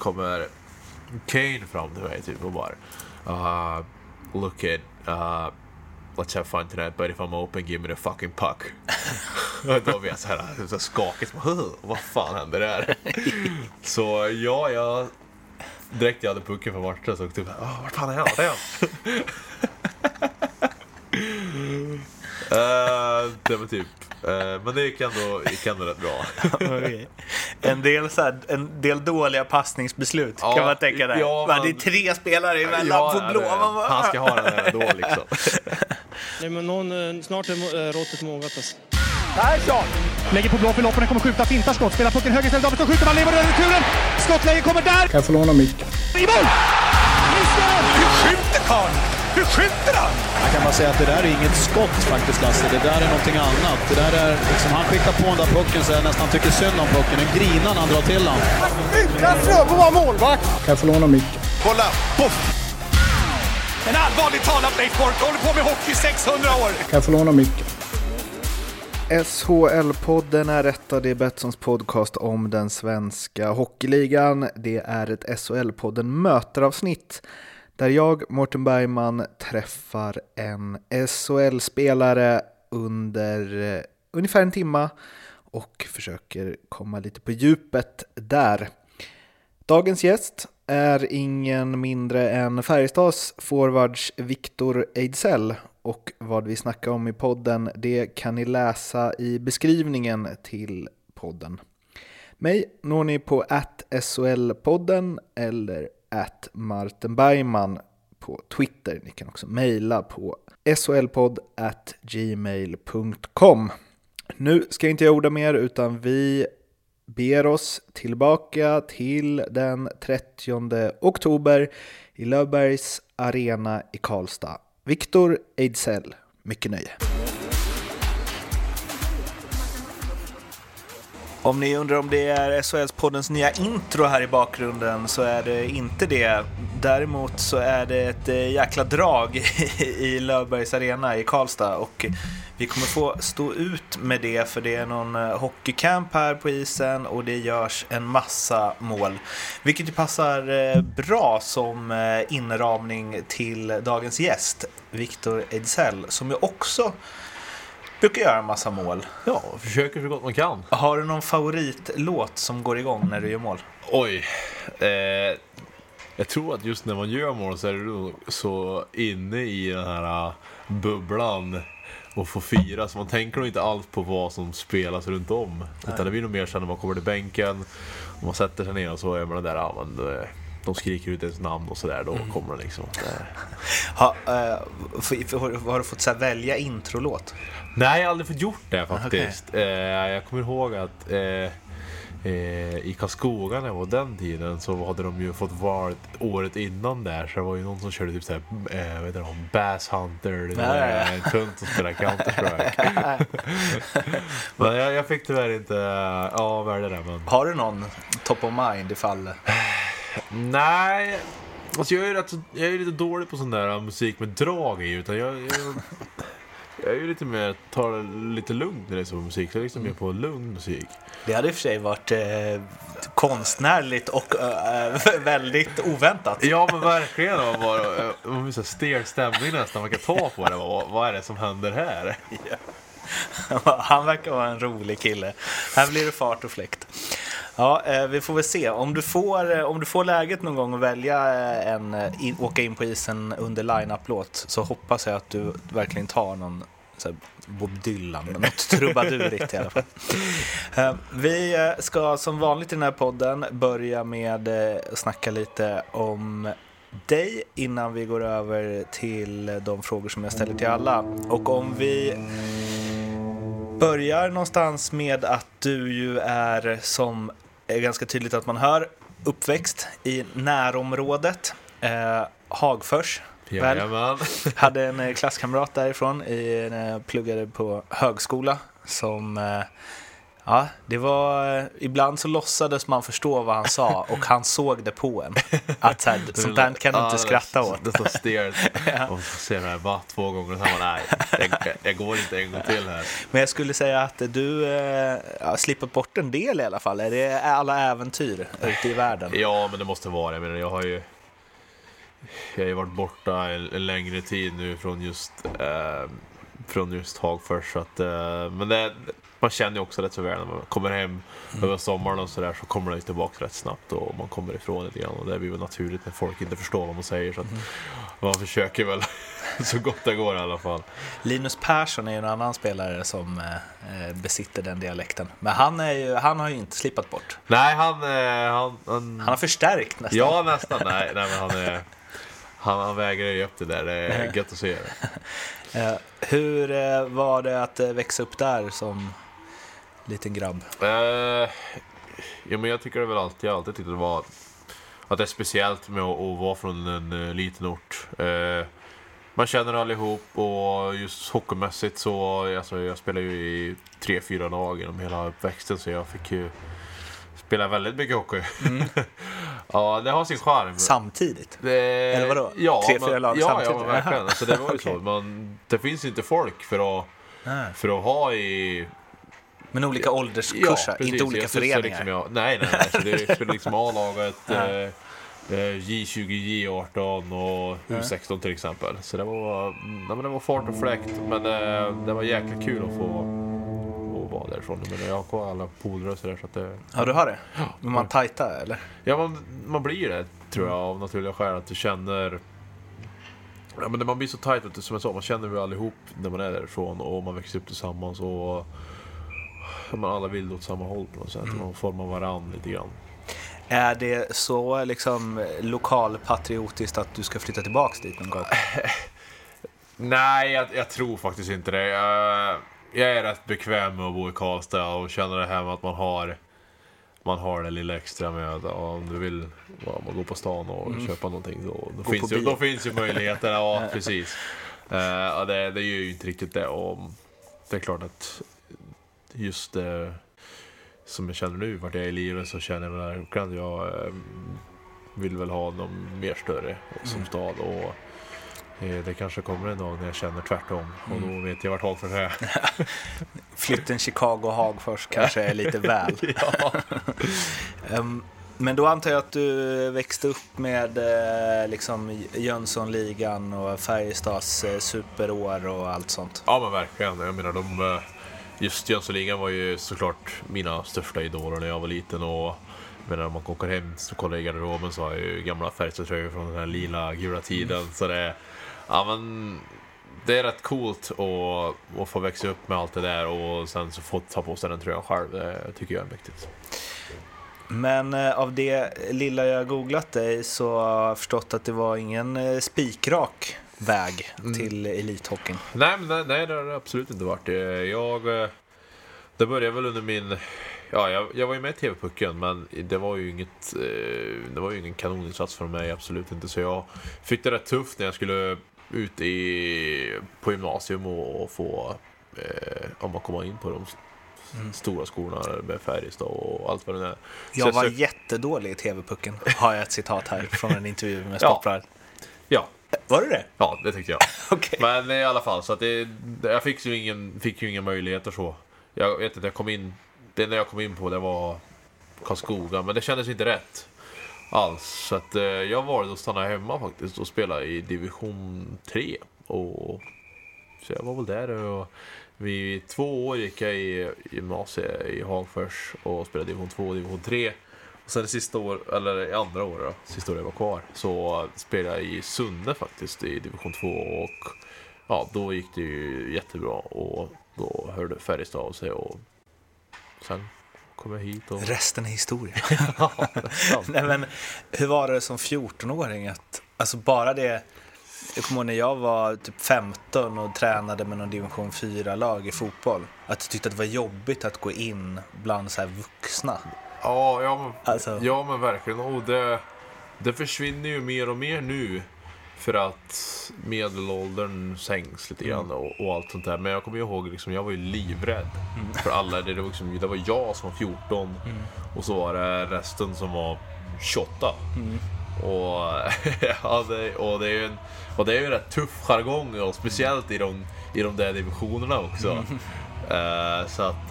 kommer Kane fram till mig typ och bara look at let's have fun tonight, but if I'm open, give me the fucking puck. Då blir jag så här skakigt. Vad fan händer där? Så ja, jag direkt jag hade pucken för matchen så typ, vart fan är han? Det var typ men det gick ändå rätt bra. Okay. En del dåliga passningsbeslut kan man tänka där. Ja, det är tre spelare emellan på blå. Han ska ha den här då liksom. Nej, men någon, snart är råttet mågat alltså. Persson lägger på blå för loppen, kommer skjuta, fintar skott, spelar pucken höger istället, Davidsson skjuter, man lever över returen, skottläge kommer där. Kan jag få låna micken? I mål! Missar! Hur skjuter Karl? Hur skjuter han? Jag kan bara säga att det där är inget skott faktiskt, Lasse, det där är någonting annat. Det där är liksom, han skickar på den där pucken så jag nästan tycker synd om pucken, den grinar när han drar till den. Utan Fröbo var målvakt! Kan jag få låna micken? Kolla, poff! En allvarlig talad Leif Karlsson, håller på med hockey 600 år! Kan jag få låna micken? SHL-podden är rättad i Betssons podcast om den svenska hockeyligan. Det är ett SHL-podden möteravsnitt där jag, Mårten Bergman, träffar en SHL-spelare under ungefär en timma och försöker komma lite på djupet där. Dagens gäst är ingen mindre än Färjestads forwards Viktor Ejdsell. Och vad vi snackar om i podden, det kan ni läsa i beskrivningen till podden. Mig når ni på @SHL-podden eller @martenbergman på Twitter. Ni kan också mejla på solpodd@gmail.com. Nu ska jag inte orda mer, utan vi ber oss tillbaka till den 30 oktober i Löfbergs arena i Karlstad. Viktor Ejdsell, mycket nöje. Om ni undrar om det är SHL-poddens nya intro här i bakgrunden så är det inte det. Däremot så är det ett jäkla drag i Löfbergs arena i Karlstad och vi kommer få stå ut med det för det är någon hockeycamp här på isen och det görs en massa mål. Vilket ju passar bra som inramning till dagens gäst, Viktor Ejdsell, som ju också brukar göra en massa mål. Ja, försöker så gott man kan. Har du någon favoritlåt som går igång när du gör mål? Oj, jag tror att just när man gör mål så är du så inne i den här bubblan och får fira. Så man tänker nog inte allt på vad som spelas runt om. Nej. Utan det blir nog mer sen när man kommer till bänken och man sätter sig ner och så är man där, ja, men de skriker ut ens namn och sådär, då kommer det liksom. Har du fått så här välja introlåt? Nej, jag har aldrig fått gjort det faktiskt. Okay. Jag kommer ihåg att i Karlskoga när jag var den tiden så hade de ju fått varit året innan där, så det var ju någon som körde typ såhär vet du, Bass Hunter eller en tunt som spelade Counter-Strike. Men jag fick tyvärr inte värde där, men... Har du någon top of mind ifall? Nej, alltså jag är lite dålig på sån där musik med drag i, utan jag är ju lite mer, tar lite lugnt när det är så musik. Så jag är liksom mer på lugn musik. Det hade i och för sig varit konstnärligt och väldigt oväntat. Ja, men verkligen. Man blir så stel stämning nästan. Man kan ta på det. Vad är det som händer här? Han verkar vara en rolig kille. Här blir det fart och fläkt. Ja, vi får väl se. Om du får läget någon gång att välja åka in på isen under line-up-låt, så hoppas jag att du verkligen tar någon så här, Bob Dylan, något trubadurigt i alla fall. Vi ska som vanligt i den här podden börja med att snacka lite om dig innan vi går över till de frågor som jag ställer till alla. Och om vi börjar någonstans med att du ju är, som är ganska tydligt att man hör, uppväxt i närområdet, Hagfors. Jajamän. Hade en klasskamrat därifrån när jag pluggade på högskola som Ja, det var... Ibland så låtsades man förstå vad han sa och han såg det på en. Att så här, sånt där kan du inte skratta åt. Det står stirred. Och så ser jag bara två gånger och så var nej, jag går inte en gång till här. Men jag skulle säga att du slipper bort en del i alla fall. Är det alla äventyr ute i världen? Ja, men det måste vara. Jag menar, jag har ju varit borta en längre tid nu från just Hagfors. Så att, men det... Man känner ju också rätt så väl när man kommer hem över sommaren och sådär, så kommer det ju tillbaka rätt snabbt och man kommer ifrån lite grann. Och det blir väl naturligt när folk inte förstår vad man säger, så att man försöker väl så gott det går i alla fall. Linus Persson är ju en annan spelare som besitter den dialekten. Men han har ju inte slipat bort. Nej, han har förstärkt nästan. Ja, nästan. Nej, men han vägrar ju upp det där. Det är gött att se det. Hur var det att växa upp där som... liten grabb. Ja, men jag tycker det väl alltid. Jag har alltid tyckt det var att det är speciellt med att vara från en liten ort. Man känner allihop, och just hockeymässigt så alltså, jag spelade ju i 3-4 lag genom hela uppväxten, så jag fick ju spela väldigt mycket hockey. Ja, det har sin charm. Samtidigt. Eller vadå? Ja, 3-4 lag samtidigt. Ja, verkligen. Alltså, det var ju okay. Så man, det finns inte folk för att ha i... Men olika ålderskurser, ja, inte olika föreningar. Liksom nej. Så det är liksom A-laget, J20, J18 och U16 till exempel. Så det var fart och fläkt, men det var jäkligt kul att få vara därifrån. Men jag har alla polare och sådär. Så att det... Ja, du har det? Men man tajtar, eller? Ja, man blir det, tror jag, av naturliga skäl. Att du känner... Ja, men man blir så tajt, som jag sa, man känner ju allihop när man är därifrån och man växer upp tillsammans och... man alla vill åt samma håll på något sätt. Man formar varann lite grann. Är det så liksom lokalpatriotiskt att du ska flytta tillbaka dit någon gång? Nej, jag tror faktiskt inte det. Jag är rätt bekväm med att bo i Karlstad och känner det här med att man har det lilla extra med att om du vill gå på stan och köpa någonting, då finns ju möjligheter. Ja, precis. Det gör ju inte riktigt det. Och det är klart att just det som jag känner nu, vart jag är i livet, så känner jag att jag vill väl ha någon mer större som stad, och det kanske kommer en dag när jag känner tvärtom, och då vet jag vart Hagfors är. Flytten Chicago och Hagfors kanske är lite väl. Men då antar jag att du växte upp med liksom Jönssonligan och Färjestads superår och allt sånt. Ja, men verkligen. Jag menar, just Jönssonligan var ju såklart mina största idoler när jag var liten, och när man åker hem så kollar jag i garderoben, så har jag ju gamla färgströjor från den här lila gula tiden. Så det är rätt coolt att få växa upp med allt det där, och sen så få ta på sig den tröjan själv. Det tycker jag är viktigt. Men av det lilla jag googlat dig så har jag förstått att det var ingen spikrak väg till elithockeyn. Nej, det har det absolut inte varit. Det började väl under min... Ja, jag var ju med i TV-pucken, men det var ju ingen kanoninsats för mig, absolut inte. Så jag fick det rätt tufft när jag skulle ut på gymnasium och få... om man kommer in på dem. Stora skorna med Färjestad och allt vad det är. Jag var jättedålig i TV-pucken, har jag ett citat här från en intervju med Sportbladet. Ja. Var det det? Ja, det tyckte jag. Okay. Men i alla fall, så att jag fick ju inga möjligheter så. Jag vet inte, det när jag kom in på det var Karlskoga, men det kändes inte rätt alls. Så att jag valde att stanna hemma faktiskt och spela i division 3. Och så jag var väl där, och i 2 år gick jag i gymnasiet i Hagfors och spelade division 2 och division 3. Och sen det sista år, eller andra året då, sista året jag var kvar, så spelade jag i Sunde faktiskt i division 2, och ja, då gick det ju jättebra, och då hörde Färjestad av sig, och sen kom jag hit och... Resten är historia. Nej, men hur var det som 14-åring att, alltså bara det... Jag kommer ihåg när jag var typ 15 och tränade med någon division 4-lag i fotboll, att jag tyckte att det var jobbigt att gå in bland så här vuxna. Ja, men verkligen. Och det försvinner ju mer och mer nu. För att medelåldern sänks lite grann och allt sånt där. Men jag kommer ihåg, liksom, jag var ju livrädd för alla. Det var, liksom, det var jag som var 14 och så var det resten som var 28. Och, ja, det är ju en rätt tuff jargong, och speciellt i de där divisionerna också. Så att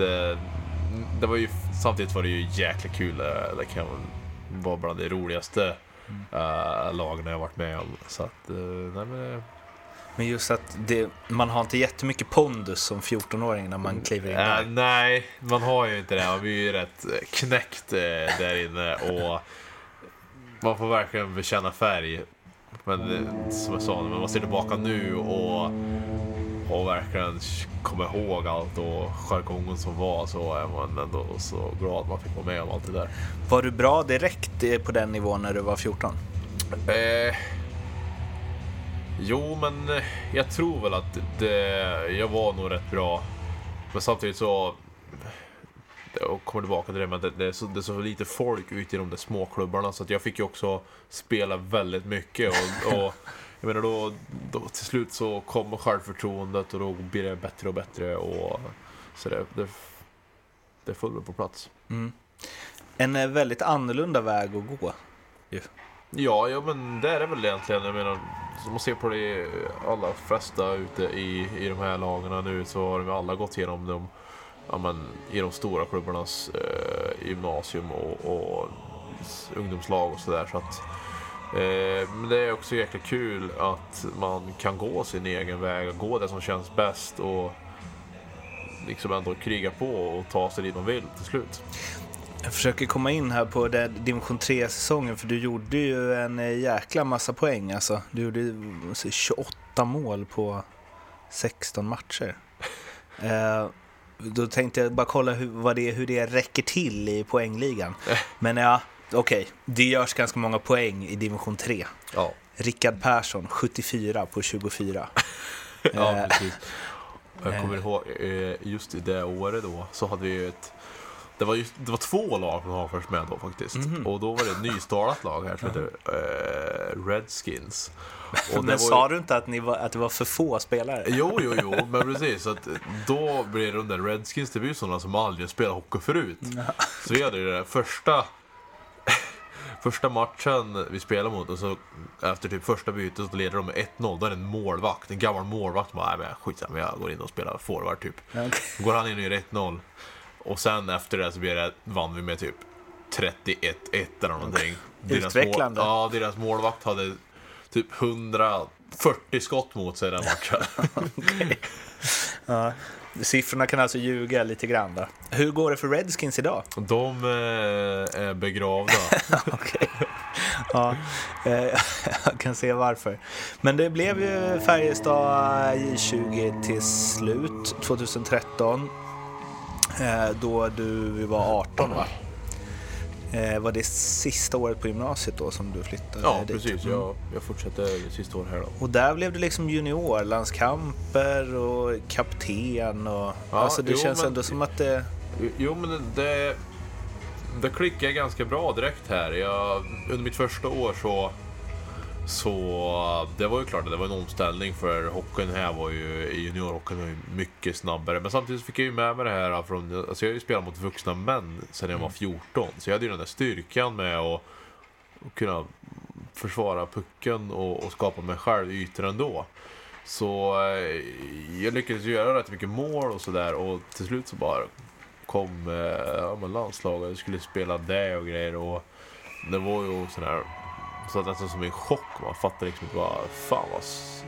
det var ju, samtidigt var det ju jäkla kul. Det kan vara bland det roligaste lagen jag har varit med om. Så att, nej, men just att det, man har inte jättemycket pondus som 14-åring när man kliver in där. Nej, man har ju inte det. Man blir ju rätt knäckt där inne, och man får verkligen bekänna färg. Men som jag sa, när man ser tillbaka nu och verkligen kommer ihåg allt och jargongen som var, så är man ändå så glad man fick vara med om allt det där. Var du bra direkt på den nivån när du var 14? Jo, men jag tror väl att jag var nog rätt bra. Men samtidigt så, och kommer tillbaka till det, men det är så lite folk ute i de där småklubbarna, så att jag fick ju också spela väldigt mycket och jag menar då till slut så kommer självförtroendet, och då blir det bättre och bättre, och så det föll på plats. En väldigt annorlunda väg att gå. Ja, men det är det väl egentligen. Jag menar, som man ser på de allra flesta ute i de här lagarna nu, så har de alla gått igenom dem, ja, men, i de stora klubbarnas gymnasium och ungdomslag och sådär, så att men det är också jäkla kul att man kan gå sin egen väg, gå det som känns bäst, och liksom ändå kriga på och ta sig dit man vill till slut. Jag försöker komma in här på division 3-säsongen, för du gjorde ju en jäkla massa poäng, alltså. Du gjorde 28 mål på 16 matcher. Då tänkte jag bara kolla hur det räcker till i poängligan. Men ja, okej. Det görs ganska många poäng i division 3. Ja. Rickard Persson, 74 på 24. Ja, precis. Jag kommer ihåg, just i det året då, så hade vi ju det var två lag från Hagfors med då faktiskt. Och då var det ett nystartat lag här som heter Redskins. Och men sa du inte att det var för få spelare? Jo, men precis. Så att då blev de där Redskins, det var ju sådana som aldrig spelade hockey förut. Så vi hade ju den första matchen vi spelade mot, och så efter typ första bytet så leder de med 1-0. Då är det en gammal målvakt bara, nej men skitsamma, jag går in och spelar forward typ. Då går han in och gör 1-0. Och sen efter det så vann vi med typ 31-1 eller någonting. Utvecklande. Deras målvakt hade typ 140 skott mot sig den matchen. Okay. Ja. Siffrorna kan alltså ljuga lite grann då. Hur går det för Redskins idag? De är begravda. Okay. Ja, jag kan se varför. Men det blev ju Färjestad J20 till slut 2013. Då du var 18, va? Var det sista året på gymnasiet då som du flyttade? Ja, dit? Precis. Jag fortsatte sista året här då. Och där blev det liksom juniorlandskamper och kapten och... Ja, alltså det känns ändå som att det... Jo, men det klickade ganska bra direkt här. Under mitt första år så det var ju klart att det var en omställning, för hockeyn här var ju, juniorhockeyn var ju mycket snabbare, men samtidigt fick jag ju med mig det här från, alltså jag har ju spelat mot vuxna män sedan jag var 14, så jag hade ju den där styrkan med att kunna försvara pucken och skapa mig själv ytor ändå, så jag lyckades göra rätt mycket mål och sådär, och till slut så bara kom landslaget, jag skulle spela det och grejer, och det var ju sådär. Så att det är som en chock, man fattar liksom inte bara, fan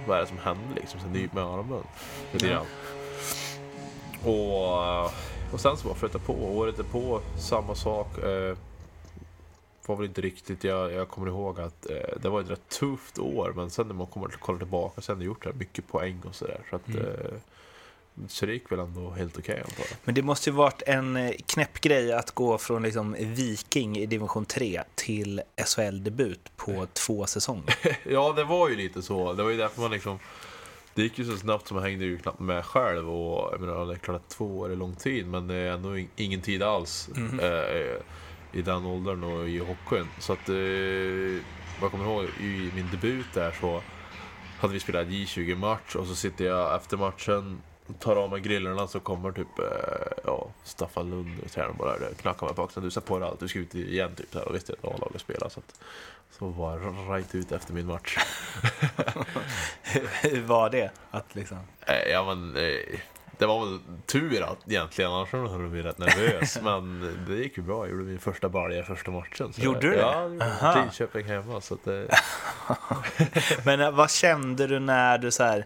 vad är det som händer liksom, sen nyp med armen och sen så bara flyttade på, året är på samma sak, var väl inte riktigt, jag kommer ihåg att det var ett rätt tufft år, men sen när man kommer att kolla tillbaka så har jag gjort det mycket poäng och sådär, så att så det gick väl ändå helt okej. Men det måste ju varit en knäpp grej att gå från liksom Viking i division 3 till SHL-debut på 2 säsonger. Ja, det var ju lite så. Det var ju därför man liksom, det gick ju så snabbt som man hängde ju knappt med själv, och jag menar, det är klart 2 år är lång tid, men det är ändå ingen tid alls i den åldern och i hockeyn. Så att jag kommer ihåg i min debut där, så hade vi spelat J20-match och så sitter jag efter matchen, tar av mig grillarna, så kommer typ Staffan Lund och tränaren bara knackar mig på axeln. Du ser på det allt, du ska ut igen typ här, och visst är det A-lag att spela, så att så var right ut efter min match. Hur var det att liksom? Det var väl tur att egentligen, annars hade vi rätt nervös. Men det gick ju bra, jag gjorde min första balja i första matchen. Gjorde du det? Ja, till Köping hemma så att det... Men vad kände du när du så här,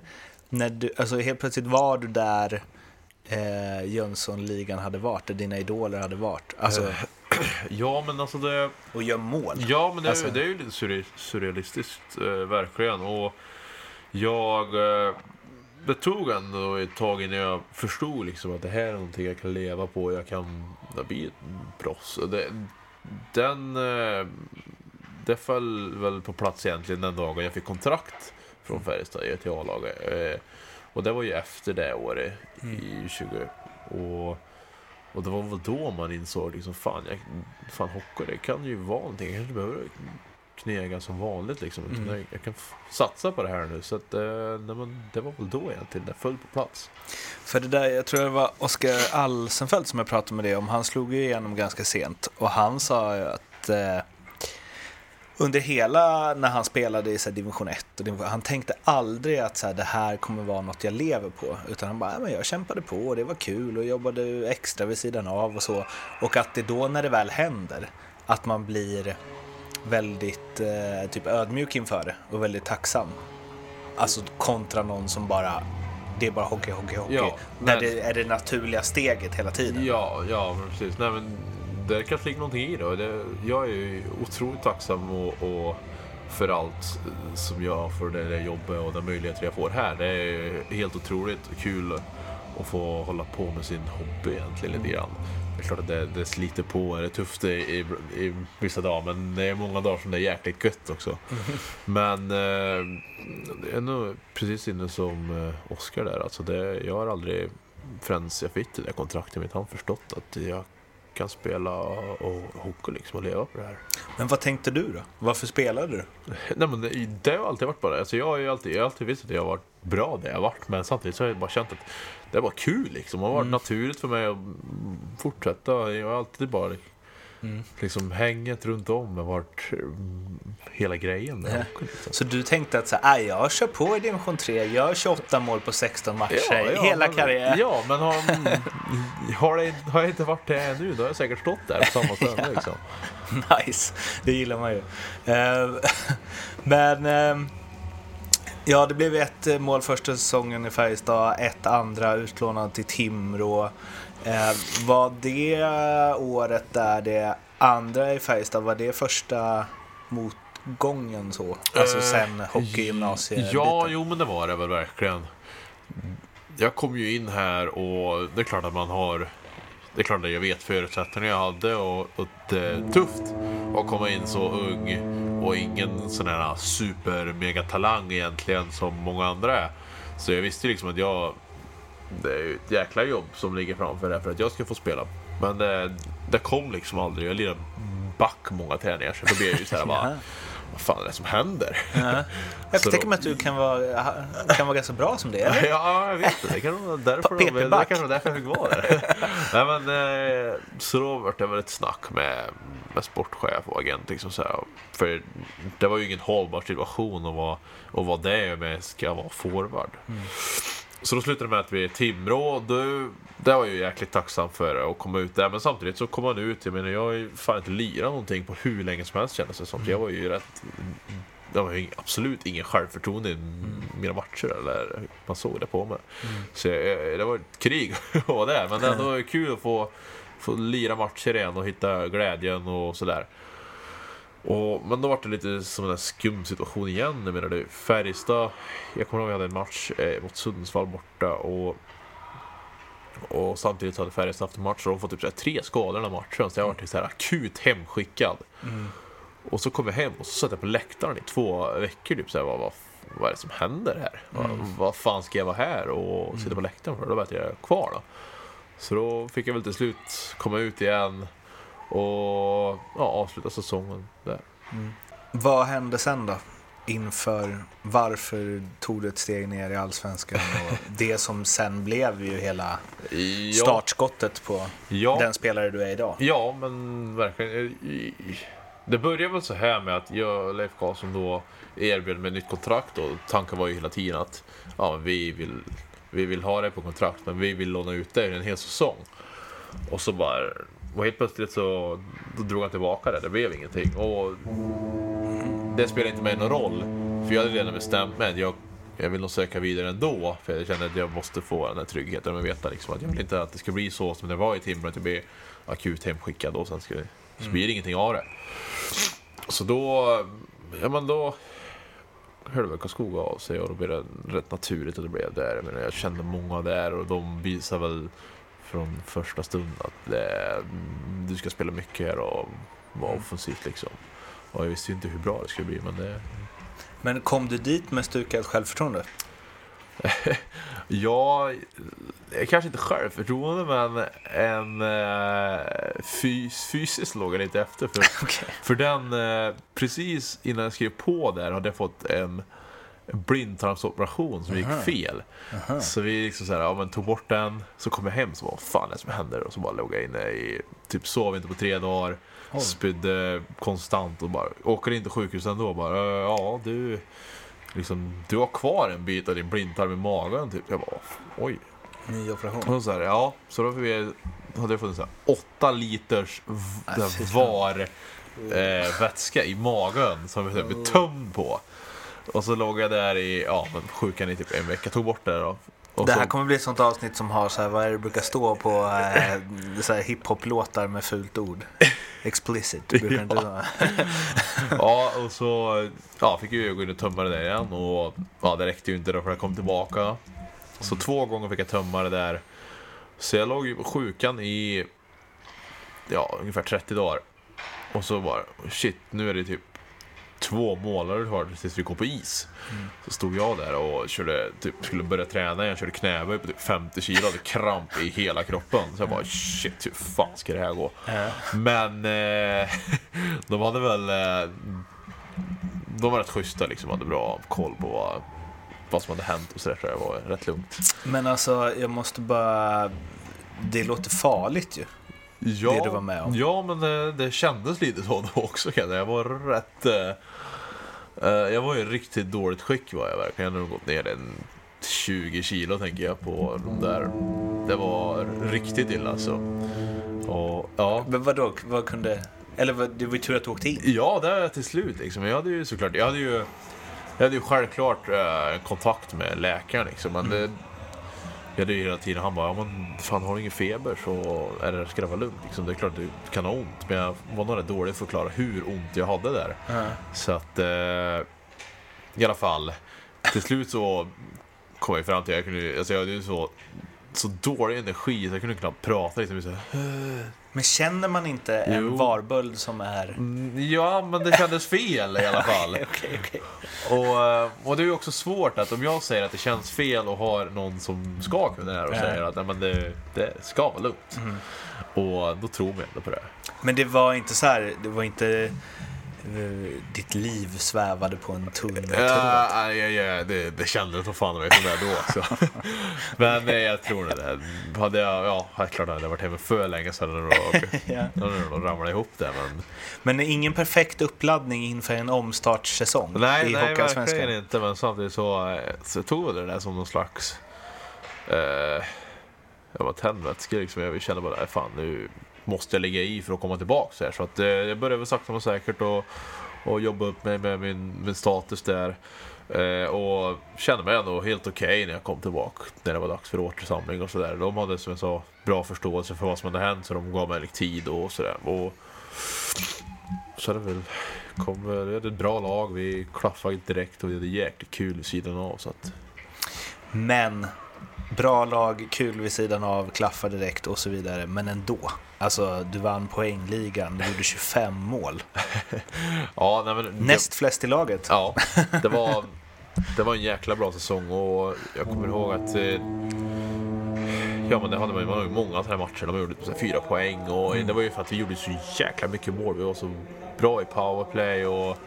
när du, alltså helt plötsligt var du där Jönssonligan hade varit, där dina idoler hade varit, alltså... Ja, men alltså det... Och gör mål. Ja, men det, alltså... det är ju lite surrealistiskt, verkligen. Och jag... Det tog ändå ett tag innan jag förstod liksom att det här är någonting jag kan leva på. Jag kan bli ett proffs. Det föll väl på plats egentligen den dagen jag fick kontrakt från Färjestad till A-laget. Och det var ju efter det året i 20. Och det var då man insåg liksom, fan hockey, det kan ju vara någonting. Jag kanske behöver knega som vanligt liksom. Jag kan satsa på det här nu. Så att, det var väl då egentligen det föll på plats. För det där, jag tror det var Oscar Alsenfelt som jag pratade med det om. Han slog ju igenom ganska sent. Och han sa ju att under hela, när han spelade i så här, division 1 och division, han tänkte aldrig att så här, det här kommer vara något jag lever på, utan han bara, men jag kämpade på och det var kul och jobbade extra vid sidan av och så. Och att det då när det väl händer, att man blir väldigt typ ödmjuk inför det och väldigt tacksam. Alltså kontra någon som bara, det är bara hockey. Ja, där det är det naturliga steget hela tiden. Ja, precis. Nej, men det kanske ligger någonting i då. Jag är ju otroligt tacksam och för allt som jag har, för det jobbet och de möjligheter jag får här. Det är helt otroligt kul att få hålla på med sin hobby egentligen lite grann. Det är klart att det sliter på, det är tufft i vissa dagar, men det är många dagar som det är jäkligt gött också. Men det är nog precis inne som Oscar där. Alltså jag har aldrig, förrän jag fick det där kontraktet mitt, han förstått att jag kan spela och hockey liksom och leva på det här. Men vad tänkte du då? Varför spelade du? Nej, men det har alltid varit bara det. Alltså jag har alltid visst att jag har varit bra där jag har varit, men samtidigt så har jag bara känt att det var kul liksom. Det har varit naturligt för mig att fortsätta. Jag har alltid bara liksom hänget runt om och varit hela grejen med hockey, liksom. Så du tänkte att så här, jag kör på i division 3, jag har 28 mål på 16 matcher hela karriären. Ja, men har jag inte varit det ännu, då har jag säkert stått där på samma ställe. Ja. Liksom. Nice, det gillar man ju. Ja, det blev ett mål första säsongen i Färjestad, ett andra utlånad till Timrå. Var det året där det andra i Färjestad, var det första motgången så? Alltså sen hockeygymnasiet? Ja, jo, men det var det väl verkligen. Jag kom ju in här och det är klart att man har... Det är klart att jag vet förutsättningar jag hade och det tufft att komma in så ung och ingen sån här super mega talang egentligen som många andra är. Så jag visste liksom att det är ju ett jäkla jobb som ligger framför det för att jag ska få spela. Men det kom liksom aldrig. Jag lirade back många träningar, så då blev jag ju så här bara... Vad fan är det som händer? Ja. Jag tänker mig att du kan vara ganska bra som det är. Ja, jag vet det. Det kan vara därför jag var där. Nej, men så då var det väl ett snack med sportchef och agent liksom så här. För det var ju ingen hållbar situation och vad det är med ska vara forward. Mm. Så då slutade det med att vi är Timrå. Det var ju jäkligt tacksam för att komma ut där. Men samtidigt så kom man ut. Jag menar, jag har ju fan inte lirat någonting på hur länge som helst, kändes det som. Jag var ju rätt... Jag var ju absolut ingen självförtroende i mina matcher. Eller man såg det på mig. Så det var ett krig att vara där. Men ändå var det kul att få lira matcher igen och hitta glädjen och sådär. Men då var det lite som en där skum situation igen. Jag menar du, Färjestad, jag kommer ihåg att vi hade en match mot Sundsvall borta och samtidigt hade Färjestad haft en match och de fått typ så här 3 skador den matchen, så jag var typ så här akut hemskickad. Och så kom jag hem och så satt jag på läktaren i 2 veckor typ så här, vad är det som händer här? Vad fan ska jag vara här och sitta på läktaren för? Då vet jag kvar då. Så då fick jag väl till slut komma ut igen och avsluta säsongen där. Vad hände sen då? inför varför tog du ett steg ner i Allsvenskan och det som sen blev ju hela startskottet på den spelare du är idag. Ja, men verkligen. Det började väl så här med att jag, Leif Karlsson, då erbjöd mig ett nytt kontrakt och tanken var ju hela tiden att ja, vi vill ha det på kontrakt, men vi vill låna ut det en hel säsong. Och så bara, och helt plötsligt så drog han tillbaka det, det blev ingenting. Och det spelade inte mig någon roll, för jag hade redan bestämt mig. Jag vill nog söka vidare ändå, för jag kände att jag måste få den här tryggheten. Men veta liksom att jag vill inte att det ska bli så som det var i Timrå, att jag blir akut hemskickad och sen så blir det ingenting av det. Så då hörde Karlskoga av sig och då blev det rätt naturligt att det blev där. Men jag kände många där och de visar väl från första stund att du ska spela mycket här och vara offensivt liksom. Och jag visste ju inte hur bra det skulle bli, men det... Men kom du dit med stukat självförtroende? Ja, kanske inte självförtroende, men en fysiskt låg jag lite efter. För, okay. För den, precis innan jag skrev på där hade jag fått en blindtarmsoperation som gick fel. Så vi liksom såhär, ja men tog bort den. Så kom jag hem så var fan det som händer. Och så bara låg jag inne i, typ sov inte på 3 dagar. Spydde konstant och bara, åker inte sjukhus ändå bara, ja du liksom, du har kvar en bit av din blindtarm i magen typ. Jag bara, oj. Ny operation. Och så här, ja, så då hade jag fått en 8 liters vätska i magen som jag blev tömd på. Och så låg jag där i sjukan i typ en vecka, tog bort det då. Och det här kommer bli ett sånt avsnitt som har så här, vad är det brukar stå på så här hiphop-låtar med fult ord. Explicit brukar inte säga. Ja, och så fick jag gå in och tömma det där igen och det räckte ju inte då för jag kom tillbaka. Så 2 gånger fick jag tömma det där. Så jag låg ju på sjukan i ungefär 30 dagar. Och så bara shit, nu är det typ 2 månader kvar tills vi går på is. Så stod jag där och körde, typ, skulle börja träna. Jag körde knäböj på typ 50 kilo. Hade kramp i hela kroppen. Så jag bara, shit, hur fan ska det här gå? Men de hade väl... de var rätt schyssta, liksom. Hade bra koll på vad som hade hänt. Och så där, så det var rätt lugnt. Men alltså, jag måste bara... Det låter farligt ju. Ja, det du var med om. Ja, men det kändes lite så då också. Jag var ju riktigt dåligt skick var jag verkligen. Jag hade gått ner en 20 kilo tänker jag på de där. Det var riktigt illa alltså. Och, ja. Men vadå? Vad kunde... Eller det var ju tur att du åkte in. Ja, det är till slut liksom. Jag hade ju självklart kontakt med läkaren liksom. Men det är ju hela tiden han bara, men fan har du ingen feber så är det ska det vara lugnt liksom. Det är klart att du kan ha ont, men jag var nog rätt dålig för att förklara hur ont jag hade där. Så att i alla fall till slut så kom jag fram till jag hade ju så dålig energi så jag kunde knappt prata liksom, så här. Men känner man inte en varböld som är... Ja, men det kändes fel i alla fall. Okay. Och det är ju också svårt att om jag säger att det känns fel och har någon som ska kunna det här och säger att nej, men det ska vara lugnt. Och då tror man ändå på det. Men det var inte så här... Det var inte... ditt liv svävade på en tunn. Ja, det kändes som fan mig som där då så. Men jag tror det hade jag klart hade varit hemma för länge sedan då ramlade ihop det men ingen perfekt uppladdning inför en omstartssäsong i Hockeyallsvenskan inte, men samtidigt så tog det där som någon slags jag var tändvätska liksom. Jag kände bara fan nu måste jag lägga i för att komma tillbaka så här. Så att jag började väl sakta men säkert och jobba upp mig med min status där och kände mig ändå helt okej när jag kom tillbaka, när det var dags för återsamling och sådär. De hade som jag sa bra förståelse för vad som hade hänt, så de gav mig lite tid och sådär. Och så hade vi hade ett bra lag, vi klaffade direkt och det hade jäkligt kul i sidan av så att... Men bra lag, kul vid sidan av, klaffar direkt och så vidare. Men ändå, alltså du vann poängligan, du gjorde 25 mål. Ja, nej, men näst flest i laget. Ja, det var en jäkla bra säsong. Och jag kommer ihåg att men det hade man ju många sådana matcher. De gjorde 4 poäng och det var ju för att vi gjorde så jäkla mycket mål. Vi var så bra i powerplay och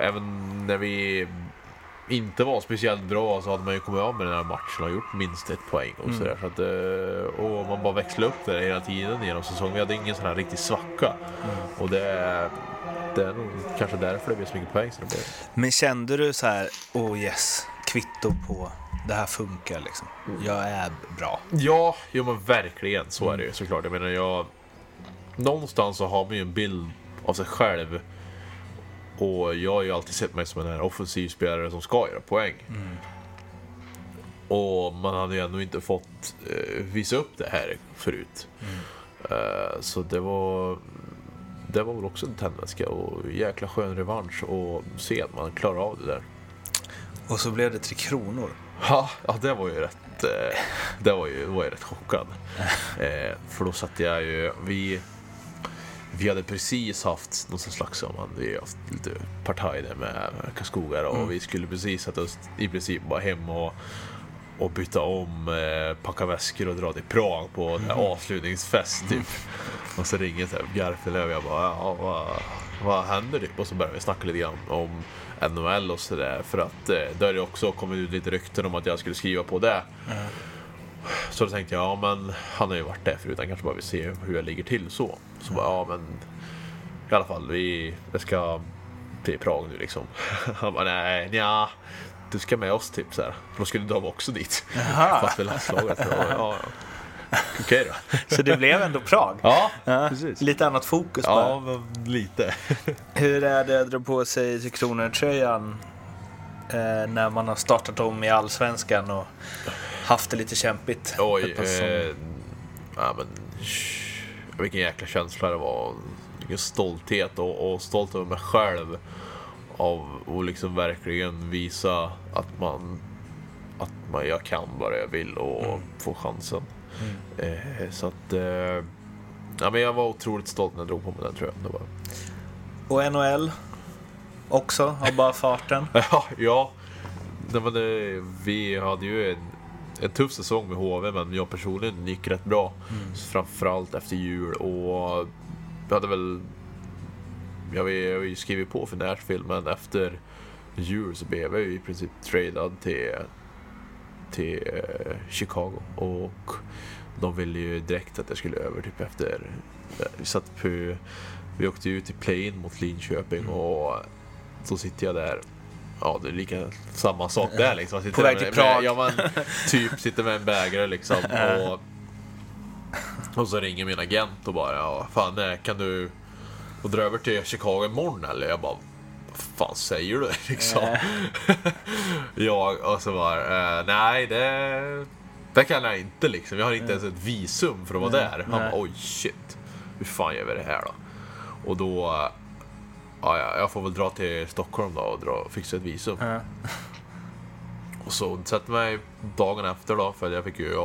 även när vi inte var speciellt bra så hade man ju kommit av med den här matchen och gjort minst ett poäng och sådär. Så att, och man bara växlade upp det hela tiden genom säsongen. Vi hade ingen sån här riktig svacka. Och det är nog kanske därför det blir så mycket poäng så det blir. Men kände du så här, oh yes, kvitto på det här funkar liksom. Jag är bra. Ja, jo men verkligen så är det ju såklart. Jag menar jag någonstans så har man ju en bild av sig själv. Och jag har ju alltid sett mig som en här offensiv spelare som ska göra poäng. Och man hade ju ändå inte fått visa upp det här förut. Så det var väl också en tändväska och jäkla skön revansch och se att man klarar av det där. Och så blev det 3 kronor. Ja, det var ju rätt chockad. För då satt jag ju vi hade precis haft någon slags som vi hade haft lite partaj där med Karlskoga och vi skulle precis sätta oss i princip bara hem och byta om, packa väskor och dra till Prag på avslutningsfest typ. Och så ringer så här Bjärfelöv och jag bara vad händer typ? Och så börjar vi snacka lite grann om NHL och sådär för att där är det också kommit ut lite rykten om att jag skulle skriva på det. Så då tänkte jag, ja men han har ju varit där förut, han kanske bara vill se hur jag ligger till så. Så bara, ja men i alla fall, jag ska till Prag nu liksom. Han bara, nej, du ska med oss typ så här. Då skulle de också dit. Fast vi landslaget. Ja. Okej då. Så det blev ändå Prag. Ja, precis. Lite annat fokus bara. Ja, men lite. Hur är det att dra på sig 3-kronortröjan när man har startat om i Allsvenskan och haft det lite kämpigt? Vilken jäkla känsla det var. Vilken stolthet och stolt över mig själv av och liksom verkligen visa att man jag kan bara jag vill och få chansen. Så att men jag var otroligt stolt när jag drog på mig den tröjan då. Och NHL också har bara farten. Ja. Vi hade ju en tuff säsong med HV, men jag personligen gick rätt bra. Framförallt efter jul. Och jag hade väl jag skrivit på för Nashville, men efter jul så blev jag ju i princip tradad till Chicago. Och de ville ju direkt att jag skulle över typ efter. Vi åkte ut i Plain mot Linköping och så sitter jag där. Ja, det är samma sak där liksom. På väg till Prag. Ja, man typ sitter med en bägare liksom. Och så ringer min agent och bara, ja, fan, kan du och dra över till Chicago imorgon eller? Jag bara, vad fan säger du liksom? Och så bara, nej, det kan jag inte liksom. Jag har inte ens ett visum för att vara där. Han bara, oj shit, hur fan gör vi det här då? Och då jag får väl dra till Stockholm då och fixa ett visum. Och så satte mig dagen efter då, för jag fick ju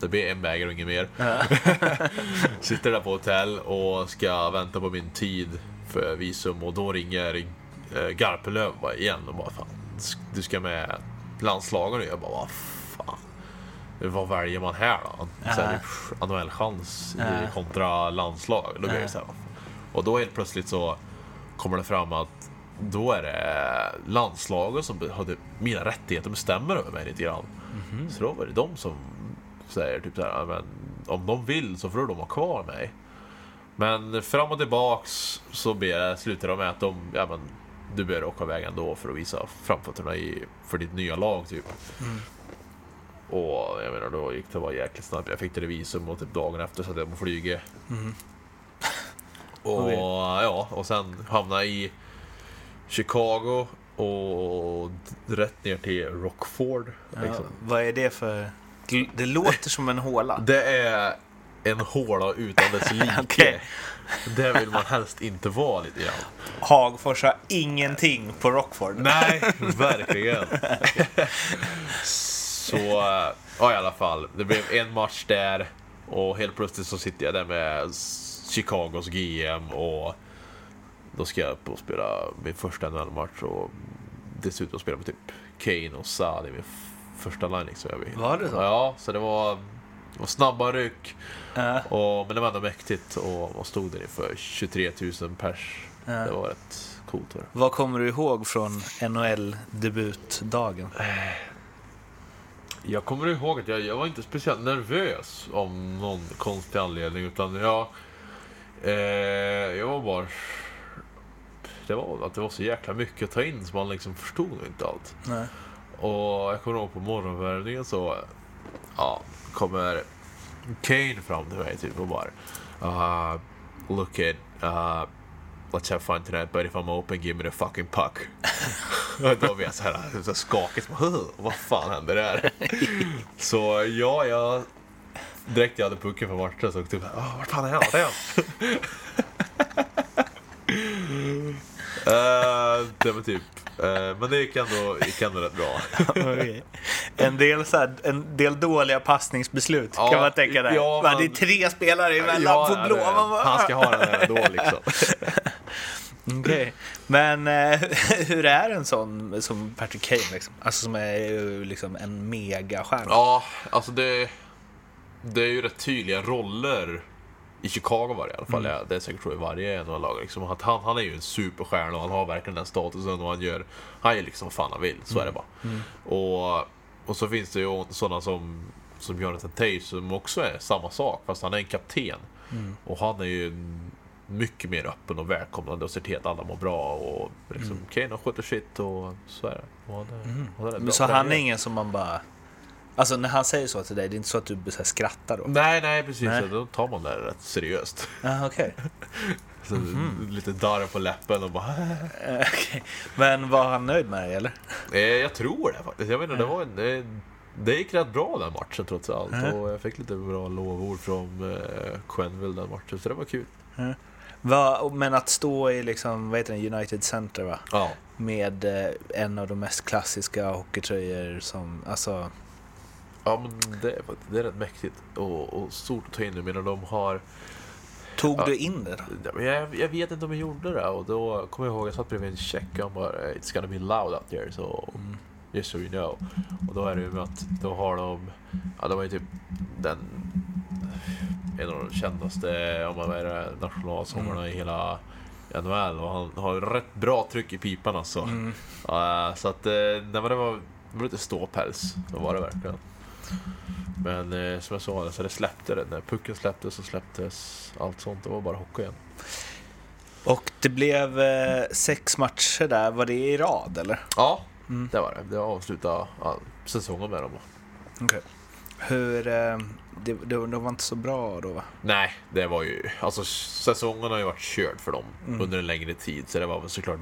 det blir en bäger och inget mer. Sitter där på hotell och ska vänta på min tid för visum, och då ringer Garpelöv igen och bara, fan, du ska med landslagen. Och jag bara, vad fan, vad väljer man här då? NHL-chans kontra landslag. Då blir det så här, och då helt plötsligt så kommer det fram att då är det landslagen som hade mina rättigheter, bestämmer över mig lite grann. Så då var det de som säger typ så här, men om de vill så får de ha kvar mig. Men fram och tillbaks så slutar de med att du bör åka vägen då för att visa framfötterna för ditt nya lag typ. Och jag menar, då gick det bara jäkligt snabbt. Jag fick det visum och typ dagen efter så att jag må flyga. Och sen hamnade jag i Chicago och rätt ner till Rockford liksom. Vad är det för... Det låter som en håla. Det är en håla utan dess like. Okay. Där vill man helst inte vara lite grann. Hagfors har ingenting på Rockford. Nej, verkligen. Så i alla fall, det blev en match där. Och helt plötsligt så sitter jag där med Chicagos GM, och då ska jag upp och spela min första NHL-match och dessutom spela med typ Kane och Sadi, min första line liksom. Var det så? Ja, så det var snabba ryck men det var ändå mäktigt, och man stod där inför 23 000 pers. Det var rätt coolt var det. Vad kommer du ihåg från NHL-debutdagen? Jag kommer ihåg att jag var inte speciellt nervös om någon konstig anledning, utan jag var bara... Det var så jäkla mycket att ta in så man liksom förstod inte allt. Nej. Och jag kommer ihåg på morgonvärmningen så kommer Kane fram till mig typ och bara look it, let's have fun tonight, but if I'm open, give me the fucking puck. Och då var jag så här skakigt. Vad fan händer där? Så jag direkt jag hade pucken för matchen så typ, vart fan är jag? Det var typ men det gick ändå rätt bra. Okay. En del dåliga passningsbeslut kan man tänka där. Ja, det är tre spelare emellan på blå. Han ska ha den här då liksom. Okay. Men hur är en sån som Patrick Kane liksom? Alltså som är liksom en megastjärna. Ja, alltså det är ju rätt tydliga roller i Chicago var det i alla fall. Mm. Det är säkert tror jag varje en av lagen liksom, att han är ju en superstjärna och han har verkligen den statusen och han gör liksom fan han vill, så är det bara. Mm. Och så finns det ju sådana som Jonathan Taves som också är samma sak, fast han är en kapten. Mm. Och han är ju mycket mer öppen och välkomnande och ser till att alla mår bra och liksom Kane och sköter shit och så är det. Och det är så han är ingen som man bara... Alltså när han säger så till dig, det är inte så att du så här skrattar då? Nej, precis. Nej. Då tar man det rätt seriöst. Ja, okej. Okay. Mm-hmm. Lite darr på läppen och bara... Okay. Men var han nöjd med det, eller? Jag tror det faktiskt. Jag menar, det gick rätt bra den matchen trots allt. Mm. Och jag fick lite bra lovord från Quenneville den matchen, så det var kul. Mm. Men att stå i liksom, vad heter det, United Center va? Ja. Med en av de mest klassiska hockeytröjor som... Alltså... Ja, men det är rätt mäktigt och stort att ta in. Men de har... Tog du in det då? Jag vet inte om jag gjorde det. Och då kommer jag ihåg att jag satt bredvid en check och bara, it's gonna be loud out there, so just so you know. Och då är det ju med att då har de... Ja, de är ju typ en av de kändaste nationalsångarna i hela NHL. Och han har ju rätt bra tryck i pipan alltså. Så att det var lite ståpäls. Det var det verkligen. Men som jag sa, så det släppte det. När pucken släpptes och släpptes allt sånt, det var bara hockey igen. Och det blev 6 matcher där. Var det i rad eller? Ja, det var det. Det avslutade säsongen med dem. Okay. Hur de var inte så bra då va? Nej, det var ju... Alltså säsongen har ju varit körd för dem under en längre tid. Så det var väl såklart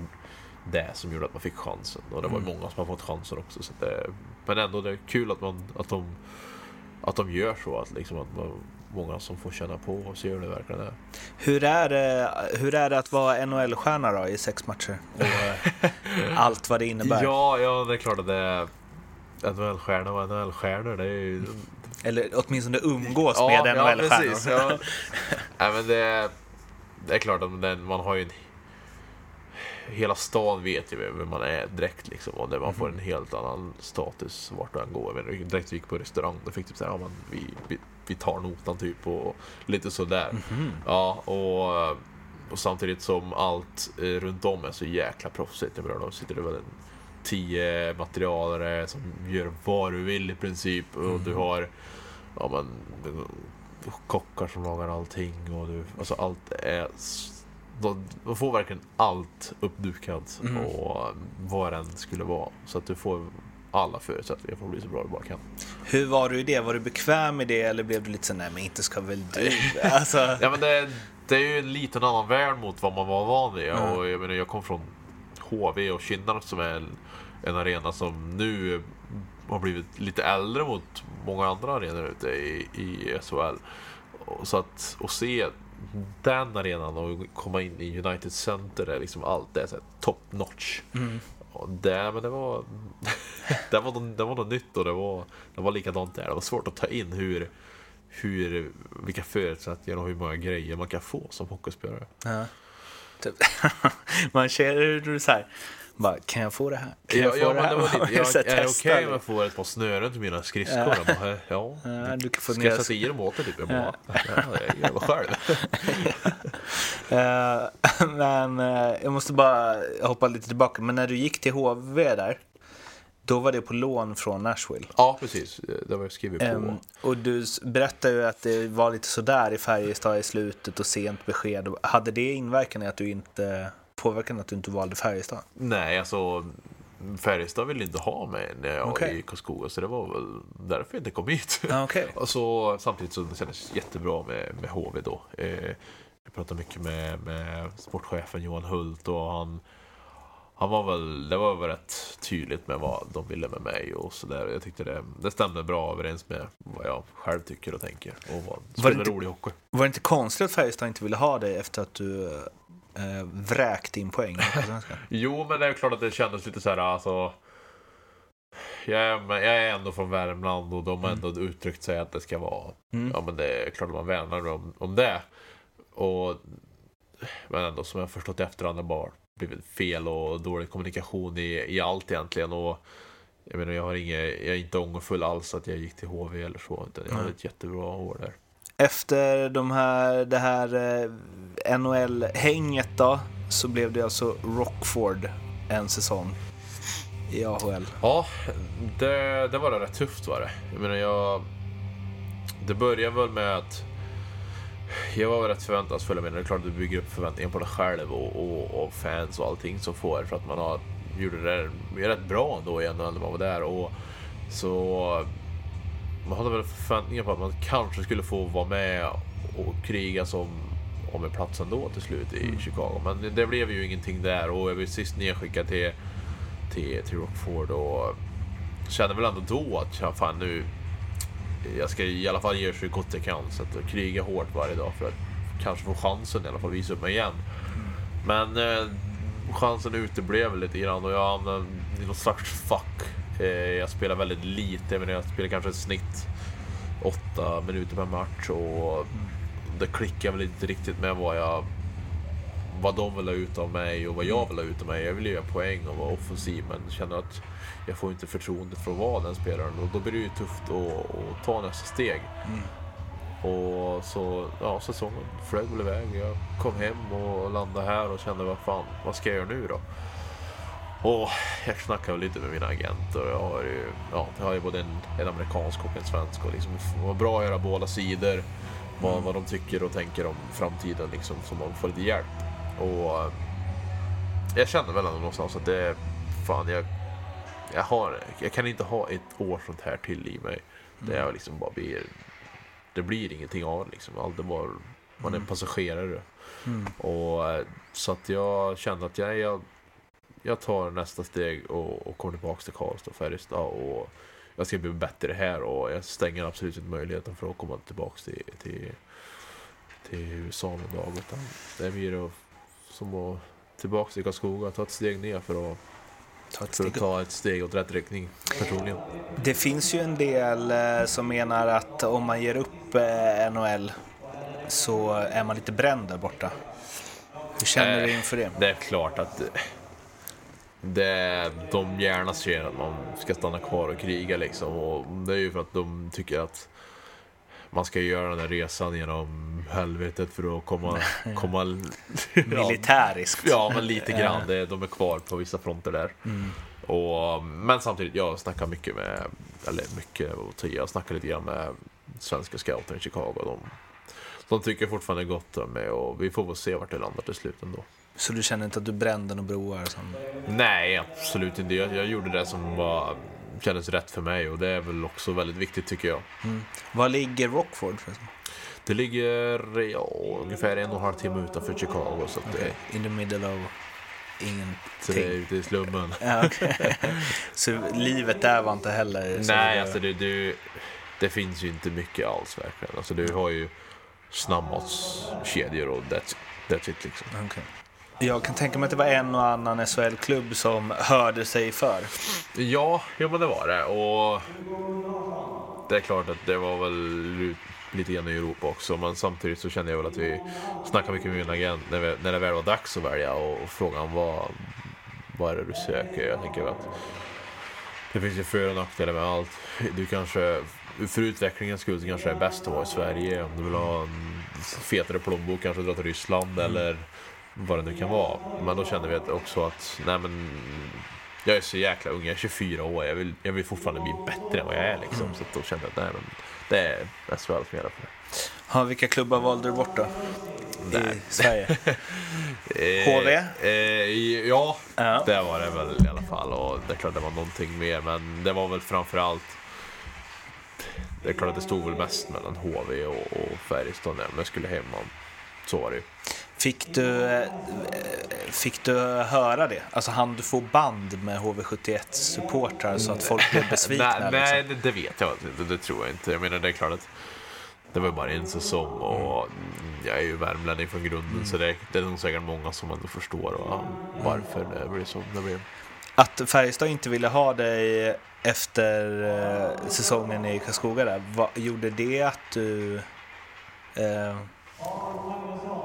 det som gjorde att man fick chansen. Och det var många som har fått chanser också, så det... Men ändå det är kul att de gör så, att liksom att man, många som får känna på och se hur det verkligen är. Hur är det att vara NHL-stjärna då i 6 matcher och allt vad det innebär? Ja, det är klart att det är NHL-stjärna och NHL-stjärnor, det är ju... Eller åtminstone umgås med NHL-stjärnor. Precis, ja. Nej, men det är klart att man har ju en... Hela stan vet ju vem man är direkt liksom, och där man får en helt annan status vart man går. Men direkt gick på restaurang och fick typ såhär, vi tar notan typ och lite sådär. Ja, och samtidigt som allt runt om är så jäkla proffsigt. Jag menar, de sitter det väl 10 materialare som gör vad du vill i princip, och du har kockar som lagar allting och du, alltså allt är... De får verkligen allt uppdukat och vad den skulle vara, så att du får alla förutsättningar för att bli så bra du bara kan. Hur var du i det? Var du bekväm i det, eller blev du lite så nej men inte ska väl du? Alltså... Ja, men det är ju en liten annan värld mot vad man var van vid. Och jag menar, jag kom från HV och Kinnar som är en arena som nu har blivit lite äldre mot många andra arenor ute i SHL. Så att och se den arenan och komma in i United Center är liksom allt är så top notch. Och det var något nytt, och det var likadant där. Det var svårt att ta in hur vilka förutsättningar och hur många grejer man kan få som hockeyspelare. Ja. Typ. Man ser hur du så här, Bara, kan jag få det här? Jag är okej med att få ett par snören till mina skridskor. Du kan få ska jag sätta i dem åter typ? Jag gör det själv. Men jag måste bara hoppa lite tillbaka. Men när du gick till HV där, då var det på lån från Nashville. Ja, precis. Det var jag skrivit på. Och du berättade ju att det var lite sådär i Färjestad i slutet och sent besked. Hade det inverkan i att du inte... Påverkan att du inte valde Färjestad? Nej, alltså Färjestad ville inte ha mig när jag var i Karlskoga, så det var väl därför jag inte kom hit. Alltså, samtidigt så kändes det jättebra med HV då. Jag pratade mycket med sportchefen Johan Hult, och han var väl, det var väl rätt tydligt med vad de ville med mig och så där. Jag tyckte det stämde bra överens med vad jag själv tycker och tänker, och var det rolig hockey. Var det inte konstigt att Färjestad inte ville ha dig efter att du vräkt in poäng? Jo, men det är klart att det kändes lite så här, alltså, jag är ändå från Värmland, och de har ändå uttryckt sig att det ska vara ja, men det är klart att man värnar om det, och men ändå, som jag förstått efterhand, det bara blivit fel och dålig kommunikation i allt egentligen. Och jag menar, jag är inte ångerfull alls att jag gick till HV eller så, utan jag hade ett jättebra år där. Efter det här NHL-hänget då, så blev det alltså Rockford en säsong i AHL. Ja, det var rätt tufft var det. Jag menar, det började väl med att jag var rätt förväntansfull. Men det är klart att du bygger upp förväntningar på dig själv och fans och allting som får, för att man gjorde det rätt bra då igen när man var där. Och så... Man hade väl förväntningar på att man kanske skulle få vara med och kriga om en plats ändå till slut i Chicago. Men det blev ju ingenting där, och jag blev sist nedskickad till Rockford, och kände väl ändå då att jag ska i alla fall ge sig gott jag kan, så att kriga hårt varje dag för att kanske få chansen i alla fall visa upp mig igen. Men chansen uteblev lite grann, och jag hamnade i någon slags fuck. Jag spelar väldigt lite, men jag spelar kanske ett snitt 8 minuter per match, och det klickar väl inte riktigt med vad de vill ha ut av mig och vad jag vill ha ut av mig. Jag vill göra poäng och vara offensiv, men känner att jag får inte förtroende för att vara den spelaren, och då blir det ju tufft att ta nästa steg. Och så säsongen flög väl iväg. Jag kom hem och landade här och kände, vad ska jag göra nu då? Och jag snackade lite med mina agenter, och jag har ju både en amerikansk och en svensk, och liksom, vad bra att göra båda sidor, vad de tycker och tänker om framtiden liksom, så man får lite hjälp. Och jag kände väl ändå någonstans att det, fan, jag kan inte ha ett år sånt här till i mig. Det är liksom bara det blir ingenting av liksom, allt det bara, man är passagerare. Och så att jag kände att jag tar nästa steg och kommer tillbaka till Karlstad och Färjestad, och jag ska bli bättre här, och jag stänger absolut inte möjligheten för att komma tillbaka till USA en dag, utan det är mer som att tillbaka till Karlskoga, ta ett steg ner för att ta ett steg åt rätt riktning personligen. Det finns ju en del som menar att om man ger upp NHL så är man lite bränd där borta. Hur känner du inför det? Det är klart att de gärna ser att man ska stanna kvar och kriga liksom, och det är ju för att de tycker att man ska göra den här resan genom helvetet för att komma militäriskt. Ja, men lite grann, de är kvar på vissa fronter där. Och, men samtidigt, jag snackar mycket med, eller mycket, jag snackar lite grann med svenska scouter i Chicago. De tycker fortfarande gott om mig, och vi får väl se vart det landar till slut ändå. Så du känner inte att du brände några broar? Nej, absolut inte. Jag gjorde det som kändes rätt för mig, och det är väl också väldigt viktigt tycker jag. Var ligger Rockford? Det ligger ungefär 1,5 timme utanför Chicago, så att in the middle of ingenting. Så det är ute i slummen. Så livet där var inte heller... Nej, alltså det finns ju inte mycket alls verkligen. Alltså du har ju snabbmatskedjor och that's it liksom. Jag kan tänka mig att det var en och annan SHL-klubb som hörde sig för. Ja, men det var det. Och det är klart att det var väl lite grann i Europa också. Men samtidigt så kände jag väl att vi snackade mycket med min agent när det väl var dags att välja, och frågan var vad är det du söker? Jag tänker att det finns ju för- och nackdelar med allt. Du kanske, för utvecklingens skull, så kanske det är bäst att vara i Sverige. Om du vill ha en fetare plånbok, kanske dra till Ryssland eller vad det nu kan vara. Men då känner vi också att nej, men jag är så jäkla ung, jag är 24 år. Jag vill fortfarande bli bättre än vad jag är liksom. Så då kände jag att nej, men det är bäst väl för mig. Ja, vilka klubbar valde du bort då? I Sverige? HV? Ja, det var det väl i alla fall. Och det är klart det var någonting mer, men det var väl framförallt, det är klart att det stod väl mest mellan HV och Färjestad när jag skulle hemma. Så var det ju. Fick du höra det? Alltså hann du få band med HV71-supportrar så att folk blev besvikna? Nej, liksom? det vet jag inte. Det tror jag inte. Jag menar, det är klart att det var bara en säsong och jag är ju värmlänning från grunden, så det är nog säkert många som ändå förstår varför det blev som det blev. Att Färjestad inte ville ha dig efter säsongen i Karlskoga där, gjorde det att du...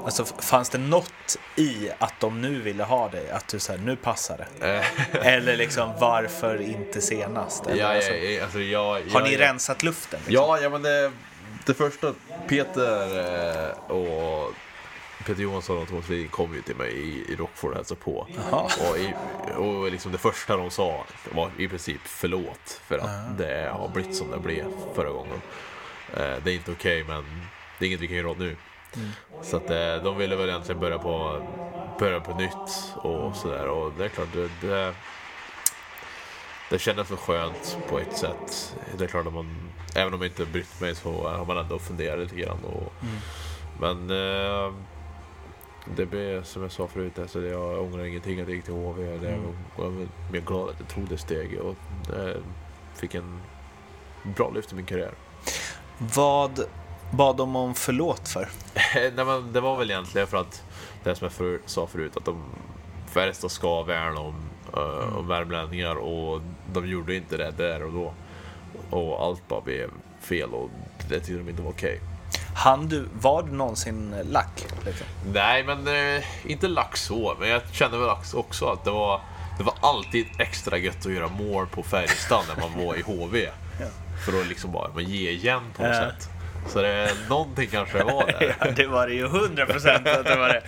Alltså, fanns det något i att de nu ville ha dig, att du så här, nu passar det? Eller liksom, varför inte senast? Eller, har ni rensat luften? Liksom? Ja, men det första, Peter Johansson och Thomas Lidin kom ju till mig i Rockford och hälsade på. Och liksom det första de sa var i princip förlåt för att det har blivit som det blev förra gången. Det är inte okej, men det är inget vi kan göra åt nu. Så att de ville väl egentligen börja på nytt och sådär. Och det är klart, det kändes så skönt på ett sätt. Det är klart att man, även om jag inte brytt mig, så har man ändå funderat lite grann och, men det blev som jag sa förut, alltså, jag ångrar ingenting att jag gick till HV. Jag är glad att jag tog det steget och fick en bra lyft i min karriär. Vad bad de om förlåt för? Nej, men det var väl egentligen för att det som jag sa förut, att de Färjestad ska värna om värmlänningar, och de gjorde inte det där och då, och allt bara blev fel och det tyckte de inte var okej. Var du någonsin lack? Nej, men inte lack så, men jag kände väl också att det var alltid extra gött att göra mål på Färjestad när man var i HV. Ja. För att liksom bara man ger igen på något sätt. Så det, någonting kanske var där. Ja, det var det ju 100% att det var det.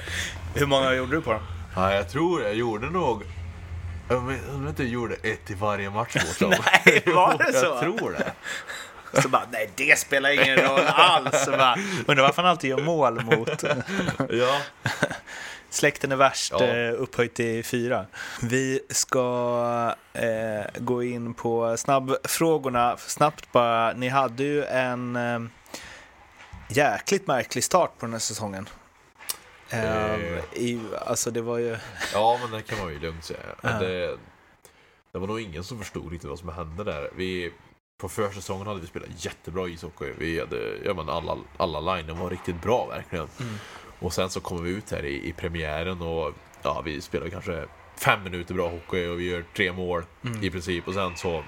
Hur många gjorde du på dem? Ja, jag tror jag gjorde nog, jag vet inte, gjorde ett i varje match mot dem. Nej, var det så? Jag tror det. Så bara, nej, det spelar ingen roll alls. Undrar varför han alltid gör mål mot. Ja. Släkten är värst, upphöjt till 4. Vi ska gå in på snabbfrågorna. Snabbt bara, ni hade ju en jäkligt märklig start på den här säsongen. Alltså det var ju... Ja, men det kan man ju lugnt säga. Det var nog ingen som förstod riktigt vad som hände där. På försäsongen hade vi spelat jättebra ishockey. Vi hade, alla liner var riktigt bra verkligen. Och sen så kommer vi ut här i premiären och vi spelar kanske 5 minuter bra hockey och vi gör 3 mål i princip. Och sen så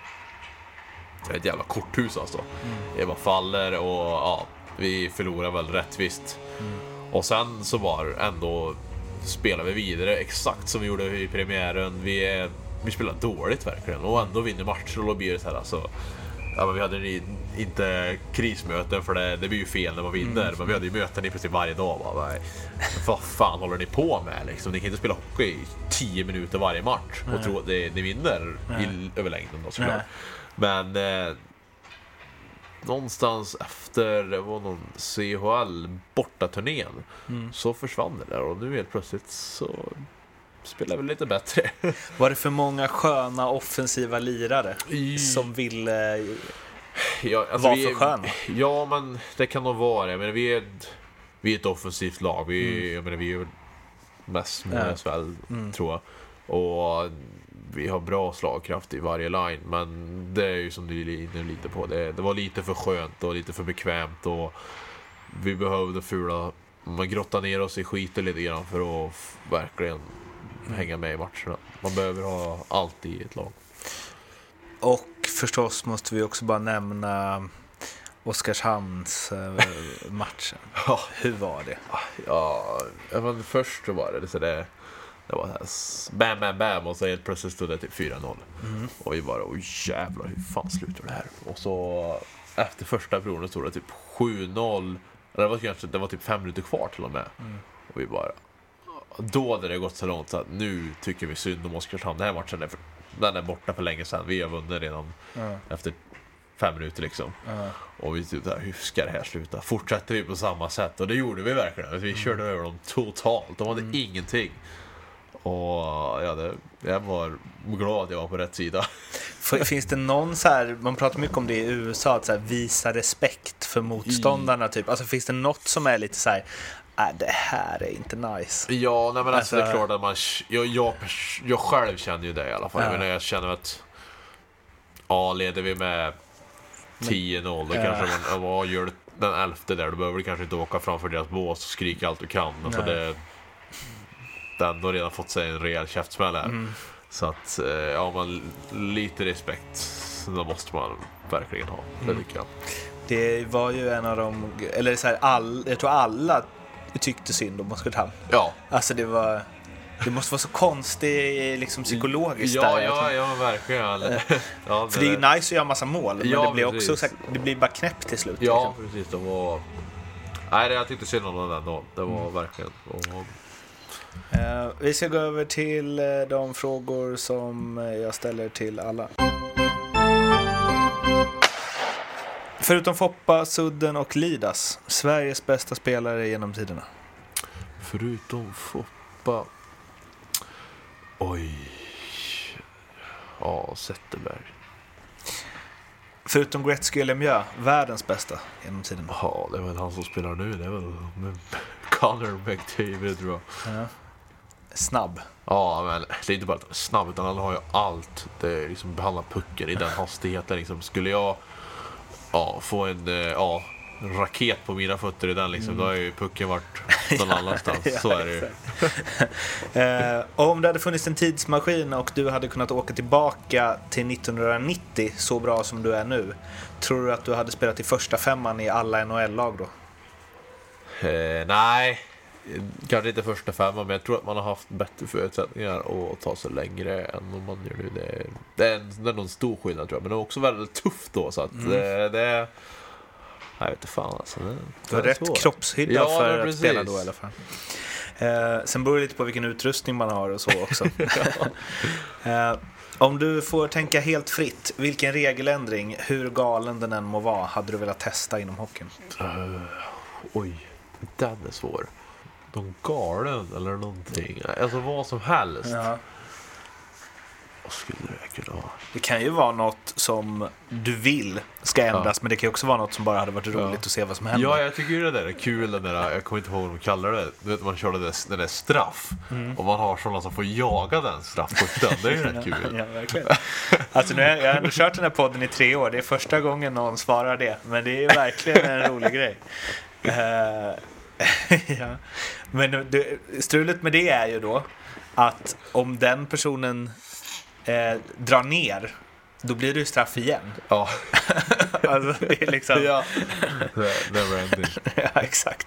ett jävla korthus alltså. Det bara faller och vi förlorar väl rättvist. Och sen så var ändå spelar vi vidare exakt som vi gjorde i premiären. Vi spelar dåligt verkligen och ändå vinner matcher och blir det så här alltså. Ja, men vi hade inte krismöten, för det blir ju fel när man vinner. Men vi hade ju möten i princip varje dag. Vad fan håller ni på med? Liksom? Ni kan inte spela hockey i 10 minuter varje match och tro att ni vinner över längden då, såklart. Men någonstans efter det var någon CHL-bortaturnén så försvann det där. Och nu helt plötsligt så... spelar väl lite bättre. Var det för många sköna offensiva lirare som ville alltså vara för sköna? Ja, men det kan nog vara det. Men vi är ett offensivt lag. Vi är ju mest med SHL, tror jag. Och vi har bra slagkraft i varje line. Men det är ju som du är inne lite på. Det var lite för skönt och lite för bekvämt. Och vi behövde man grottade ner oss i skiten lite grann för att verkligen hänga med i matcherna. Man behöver ha allt i ett lag. Och förstås måste vi också bara nämna Oskarshamns matchen. Hur var det? Ja, men först var det så där. Det var bam, bam, bam. Och så helt plötsligt stod det till 4-0. Mm. Och vi bara, oj jävlar, hur fan slutar det här? Och så efter första perioden stod det typ 7-0. Det var typ 5 minuter kvar till och med. Mm. Och vi bara, då hade det gått så långt så att nu tycker vi synd om Oskarshamn. Den här matchen den är borta för länge sedan. Vi har vunnit redan efter 5 minuter liksom. Och vi typ där, hur ska det här sluta? Fortsätter vi på samma sätt? Och det gjorde vi verkligen. Vi körde över dem totalt. De hade ingenting. Och jag var glad att jag var på rätt sida. Finns det någon så här, man pratar mycket om det i USA, att så här, visa respekt för motståndarna typ. Alltså finns det något som är lite så här, det här är inte nice. Ja, nej, men alltså, det är klart att man jag själv känner ju det i alla fall. Men jag känner att leder vi med 10-0 då kanske man gör den 11:e där, då behöver du kanske inte åka framför deras bås och skrika allt du kan, för det den har redan fått sig en rejäl käftsmäll här. Så att man lite respekt då måste man verkligen ha. Det tycker jag. Det var ju en av de, eller så här, jag tror alla tyckte synd om Oskarshamn. Ja. Alltså det måste vara så konstigt liksom psykologiskt där. Ja, verkligen. Ja, för det är nice att göra massa mål, men det blir precis. Också det blir bara knäppt till slut. Ja, liksom. Precis. Nej, jag tyckte synd om den där då. Det var verkligen. Vi ska gå över till de frågor som jag ställer till alla. Förutom Foppa, Sudden och Lidas, Sveriges bästa spelare genom tiderna. Förutom Foppa. Oj. Ja, Zetterberg. Förutom Gretzky eller Lemieux, världens bästa genom tiderna. Ja, det är väl han som spelar nu. Det är väl Connor McDavid, tror jag. Ja. Snabb. Ja, men det är inte bara snabb, utan han har ju allt. Det är liksom behandla pucken i den hastigheten liksom. Skulle jag få en raket på mina fötter i den liksom, då har ju pucken varit någon annanstans. Så är det ju. Om det hade funnits en tidsmaskin och du hade kunnat åka tillbaka till 1990 så bra som du är nu, tror du att du hade spelat i första femman i alla NHL-lag då? Nej, kanske inte första femman, men jag tror att man har haft bättre förutsättningar att ta sig längre än om man gör nu. Det är någon stor skillnad, tror jag, men det är också väldigt tufft då, så att det jag vet inte fan alltså. Du har rätt kroppshydda för att spela då i alla fall. Sen beror det lite på vilken utrustning man har och så också. Om du får tänka helt fritt, vilken regeländring, hur galen den än må vara, hade du velat testa inom hockeyn? Oj, den är svår. De galen eller någonting. Alltså vad som helst. Ja. Vad skulle det kunna vara? Det kan ju vara något som du vill ska ändras, men det kan ju också vara något som bara hade varit roligt att se vad som händer. Ja, jag tycker ju det där är kul. Det där, jag kommer inte ihåg vad de kallar det. Du vet, man kör det där straff. Och man har sådana som får jaga den straffputten. Det är ju rätt kul. Ja, verkligen. Alltså, jag har ändå kört den här podden i 3 år. Det är första gången någon svarar det. Men det är verkligen en rolig grej. Ja. Men strulet med det är ju då att om den personen drar ner, då blir det ju straff igen. Ja. Alltså det är liksom ja. Ja, exakt.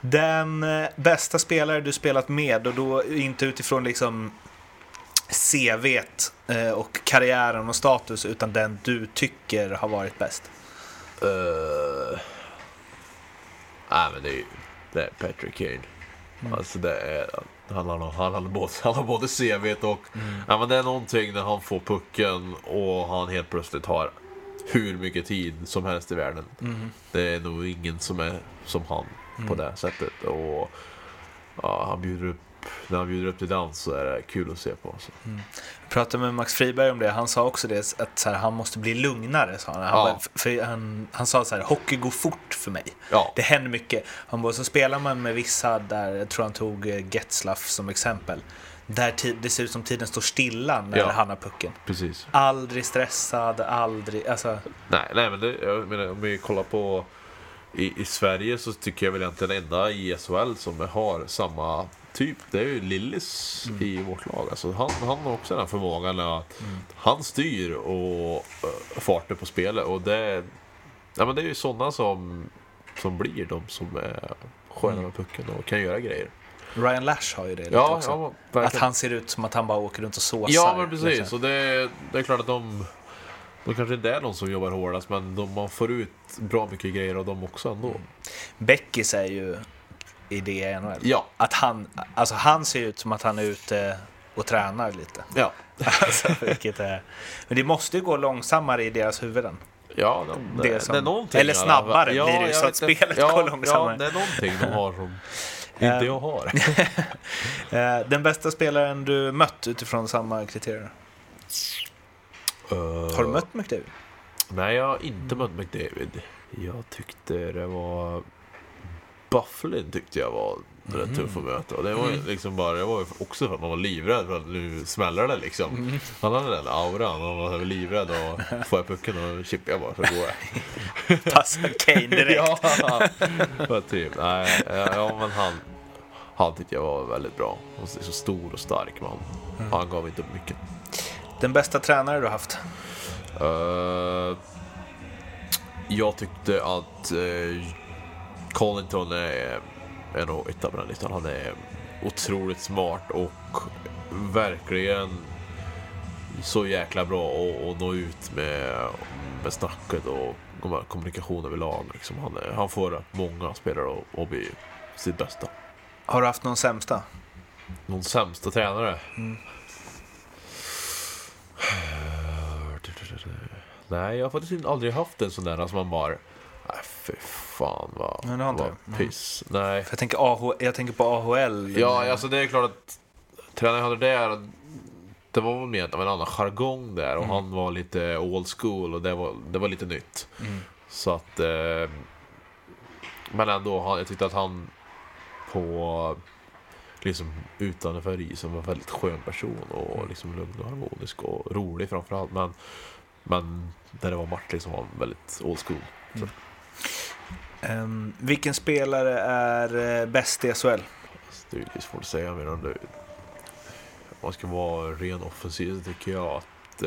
Den bästa spelare du spelat med, och då inte utifrån liksom CV:t och karriären och status, utan den du tycker har varit bäst. Men det är Patrick Kane. Alltså det är han har både CV:t och men det är någonting när han får pucken och han helt plötsligt har hur mycket tid som helst i världen. Det är nog ingen som är som han på det sättet, och när han bjuder upp till dans så är det kul att se på. Jag pratade med Max Friberg om det. Han sa också det, att så här, han måste bli lugnare, sa han. Han sa så här, hockey går fort för mig. Det händer mycket. Han bara, så spelar man med vissa där, jag tror han tog Getzlaff som exempel, där det ser ut som tiden står stilla när han har pucken. Precis. Aldrig stressad, aldrig alltså. Nej, men det, jag menar, om vi kollar på i Sverige, så tycker jag väl inte den enda i SHL som har samma typ, det är ju Lillis i vårt lag. Alltså han har också den här förmågan att han styr och farter på spelet, och men det är ju sådana som blir de som är sköna med pucken och kan göra grejer. Ryan Lash har ju det lite också. Ja, att han ser ut som att han bara åker runt och såsar. Ja, men precis. Liksom. Så det är klart att de kanske inte är de som jobbar hårdast, men man får ut bra mycket grejer av dem också ändå. Beckis är ju i det NHL. Ja. Att han ser ut som att han är ute och tränar lite. Ja. Alltså, men det måste ju gå långsammare i deras huvuden. Ja, det är någonting. Eller snabbare blir det ju så att spelet går långsammare. Ja, det är någonting de har som inte jag har. Den bästa spelaren du mött utifrån samma kriterier? Har du mött McDavid? Nej, jag har inte mött McDavid. Jag tyckte det var... Bufflin tyckte jag var rätt tuff att möta. Och det var liksom bara, jag var också för att man var livrädd för att nu smäller det liksom. Han hade den auran, han var livrädd och får jag pucken och chippar jag bara så går jag. Passar Kane direkt. Typ. Nej, men han tyckte jag var väldigt bra. Han är så stor och stark man. Han gav inte upp mycket. Den bästa tränare du har haft? Jag tyckte att Collington är en av ytterbrännistan. Han är otroligt smart och verkligen så jäkla bra att nå ut med snacket och kommunikation överlag. Liksom han får många spelare att bli sitt bästa. Har du haft någon sämsta? Någon sämsta tränare? Nej, jag har faktiskt aldrig haft en sån där som man bara... Nej, för fan vad piss. Nej. För jag tänker på AHL. Ja, alltså det är klart att tränaren hade där. Det var väl mer av en annan jargong där. Och han var lite old school. Och det var lite nytt. Så att men ändå, jag tyckte att han på liksom utanför isen var en väldigt skön person. Och liksom lugn och harmonisk och rolig framförallt. Men när det var Martin som var väldigt old school. Vilken spelare är bäst i SHL? Det är svårt att säga, men om man ska vara ren offensiv tycker jag att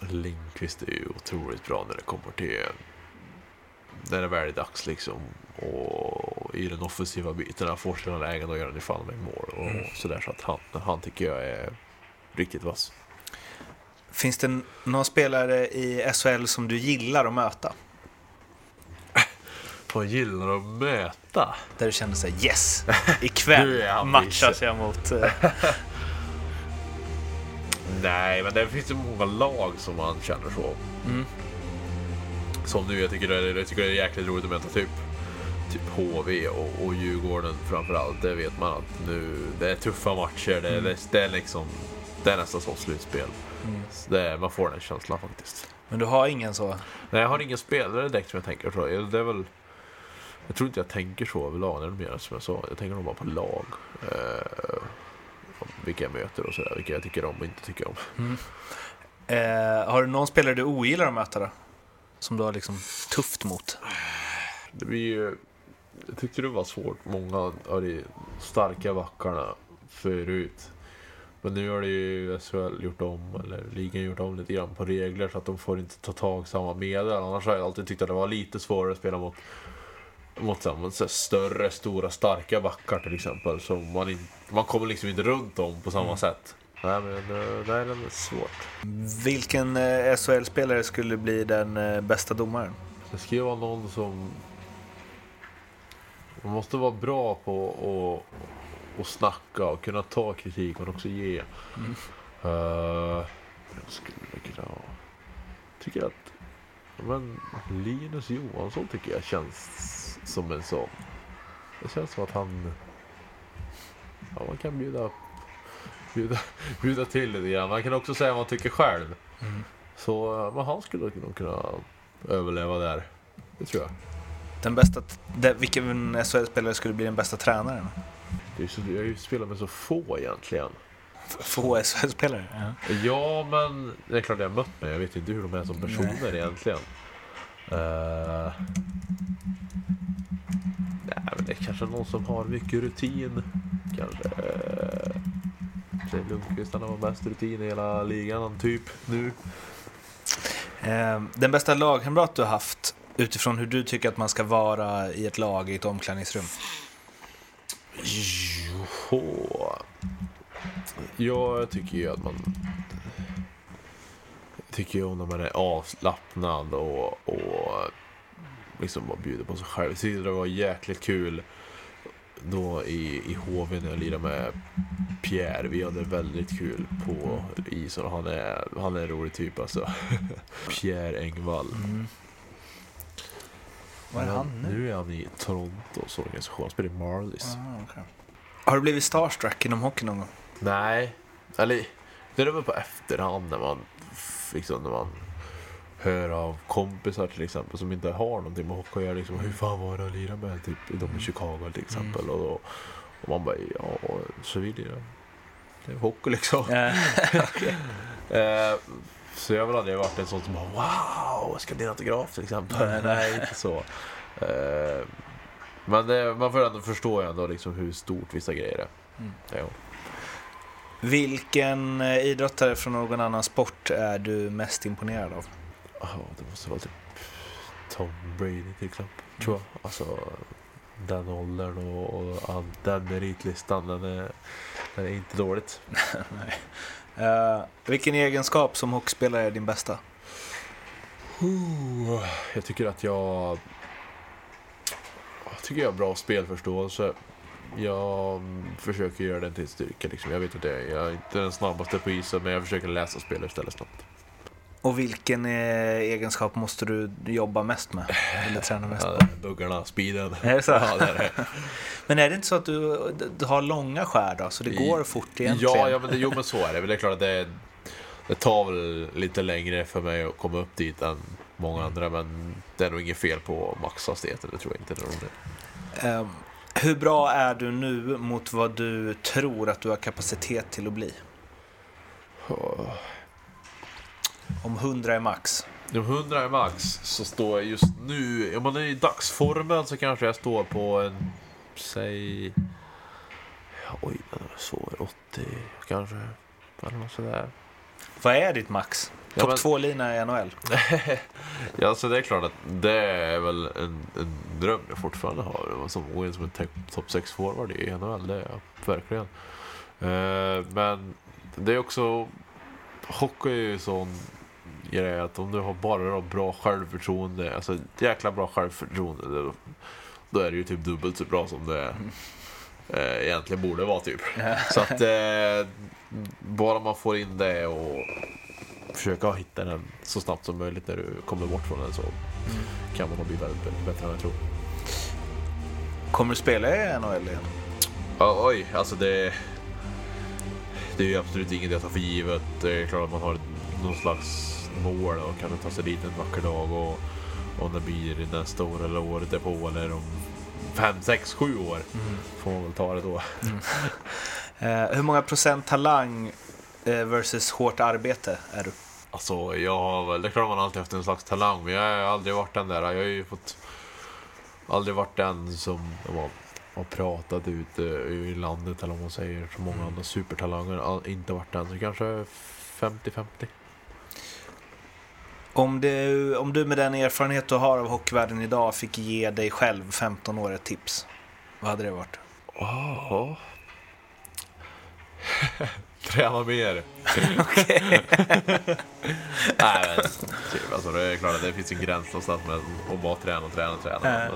Lindqvist är ju otroligt bra när det kommer till när det väl är dags liksom, och i den offensiva biten han får sina lägen och gör den i fall med mål och sådär, så att han tycker jag är riktigt vass. Finns det någon spelare i SHL som du gillar att möta? Vad gillar att möta? Där du känner så här, yes, ikväll matchas jag mot... Nej, men det finns ju många lag som man känner så. Som nu, jag tycker det är jäkligt roligt att möta typ HV och Djurgården framförallt. Det vet man att nu, det är tuffa matcher, det är liksom... Det är nästan som slutspel. Man får den känslan faktiskt. Men du har ingen så? Nej, jag har ingen spelare direkt som jag tänker så. Det är väl, jag tror inte jag tänker så överlag när det mer som jag sa. Jag tänker nog bara på lag. Vilka jag möter och sådär. Vilka jag tycker om och inte tycker om. Har du någon spelare du ogillar att möta då? Som du har liksom tufft mot? Det blir ju... Jag tyckte det var svårt. Många av de starka vackarna förut. Men nu har det ju SHL gjort om, eller ligan gjort om lite grann på regler så att de får inte ta tag samma medel. Annars har jag alltid tyckt att det var lite svårare att spela mot så större, stora, starka backar till exempel. Så man kommer liksom inte runt om på samma sätt. Nej, men det är svårt. Vilken SHL-spelare skulle bli den bästa domaren? Det ska ju vara någon som... Man måste vara bra på att... Och snacka och kunna ta kritik men också ge. Tycker att Linus Johansson tycker jag känns som en sån. Det känns som att han kan bjuda till lite grann. Man kan också säga vad man tycker själv. Så men han skulle nog kunna överleva där. Det tror jag. Vilken SHL-spelare skulle bli den bästa tränaren? Jag har ju spelat med så få egentligen. Få SHL-spelare? Ja, men det är klart jag har mött mig. Jag vet inte hur de är som personer egentligen. Nej, men det är kanske någon som har mycket rutin. Kanske Lundqvist, han har mest rutin i hela ligan typ nu. Den bästa lagkamrat du har haft utifrån hur du tycker att man ska vara i ett lag i ett omklädningsrum? jag tycker ju att man tycker ju när man är avslappnad och liksom bara bjuder på sig själv. Så det var jäkligt kul då i HV när jag lirade med Pierre. Vi hade väldigt kul på isen. Han är en rolig typ alltså. Pierre Engvall. Mm. Var är han nu? Nu är han i Torontos organisation. Han spelar i Marlies. Ah, okay. Har du blivit starstruck inom hockey någon gång? Nej. Eller, det var på efterhand när man liksom, när man hör av kompisar till exempel som inte har någonting med hockey. Jag liksom, hur fan var det att lira med typ, de i Chicago till exempel? Mm. Och man bara, ja, så vill jag. Det är hockey liksom. Så jag väl aldrig varit en sån som bara, wow, jag ska bli en autograf till exempel. Nej, inte så. Men det, man får ändå förstå ändå liksom hur stort vissa grejer är. Mm. Ja. Vilken idrottare från någon annan sport är du mest imponerad av? Det måste vara typ Tom Brady till exempel, tror jag. Alltså den åldern och den meritlistan, den är inte dåligt. Nej. Vilken egenskap som hockeyspelare är din bästa? Jag tycker att jag har bra spelförståelse. Jag försöker göra den till styrka liksom. Jag vet att jag är inte den snabbaste på isen, men jag försöker läsa spelare istället snabbt. Och vilken egenskap måste du jobba mest med? Eller träna mest på? Buggarna, speeden. Är det så? Ja, det är det. Men är det inte så att du har långa skär då? Så det går fort egentligen? Ja, men men så är det. Det är klart att det tar väl lite längre för mig att komma upp dit än många andra. Men det är nog inget fel på maxhastigheten. Det tror jag inte. Hur bra är du nu mot vad du tror att du har kapacitet till att bli? Om 100 är max. Om 100 är max så står jag just nu, om man är i dagsformen så kanske jag står på en, säg, oj, så 80 kanske, eller något sådär. Vad är ditt max? Topp 2-lina i NHL? Ja, så det är klart att det är väl en dröm jag fortfarande har. Som en topp 6-forward i NHL, det är jag verkligen. Men det är också, hockey är ju sån grej att om du har bara bra självförtroende, alltså jäkla bra självförtroende, då är det ju typ dubbelt så bra som det egentligen borde vara typ. Så att bara man får in det och försöka hitta den så snabbt som möjligt när du kommer bort från den, så kan man nog bli väldigt bättre än jag tror. Kommer du spela i NHL igen? Oj, alltså det är ju absolut inget jag tar för givet. Det är klart att man har någon slags mål och kan ta sig dit en vacker dag, och om det blir nästa år eller året därpå eller om 5, 6, 7 år får man väl ta det då. Hur många procent talang versus hårt arbete är du? Alltså jag har väl, det är klart man alltid haft en slags talang, men jag har aldrig varit den där. Jag har ju aldrig varit den som har pratat ute i landet, eller om man säger så många andra supertalanger, inte varit den, så kanske 50-50. Om du med den erfarenhet du har av hockeyvärlden idag fick ge dig själv 15 år ett tips, vad hade det varit? Träna mer. Okej. Nej, men typ, alltså, det är klart att det finns en gräns någonstans med att bara träna. Men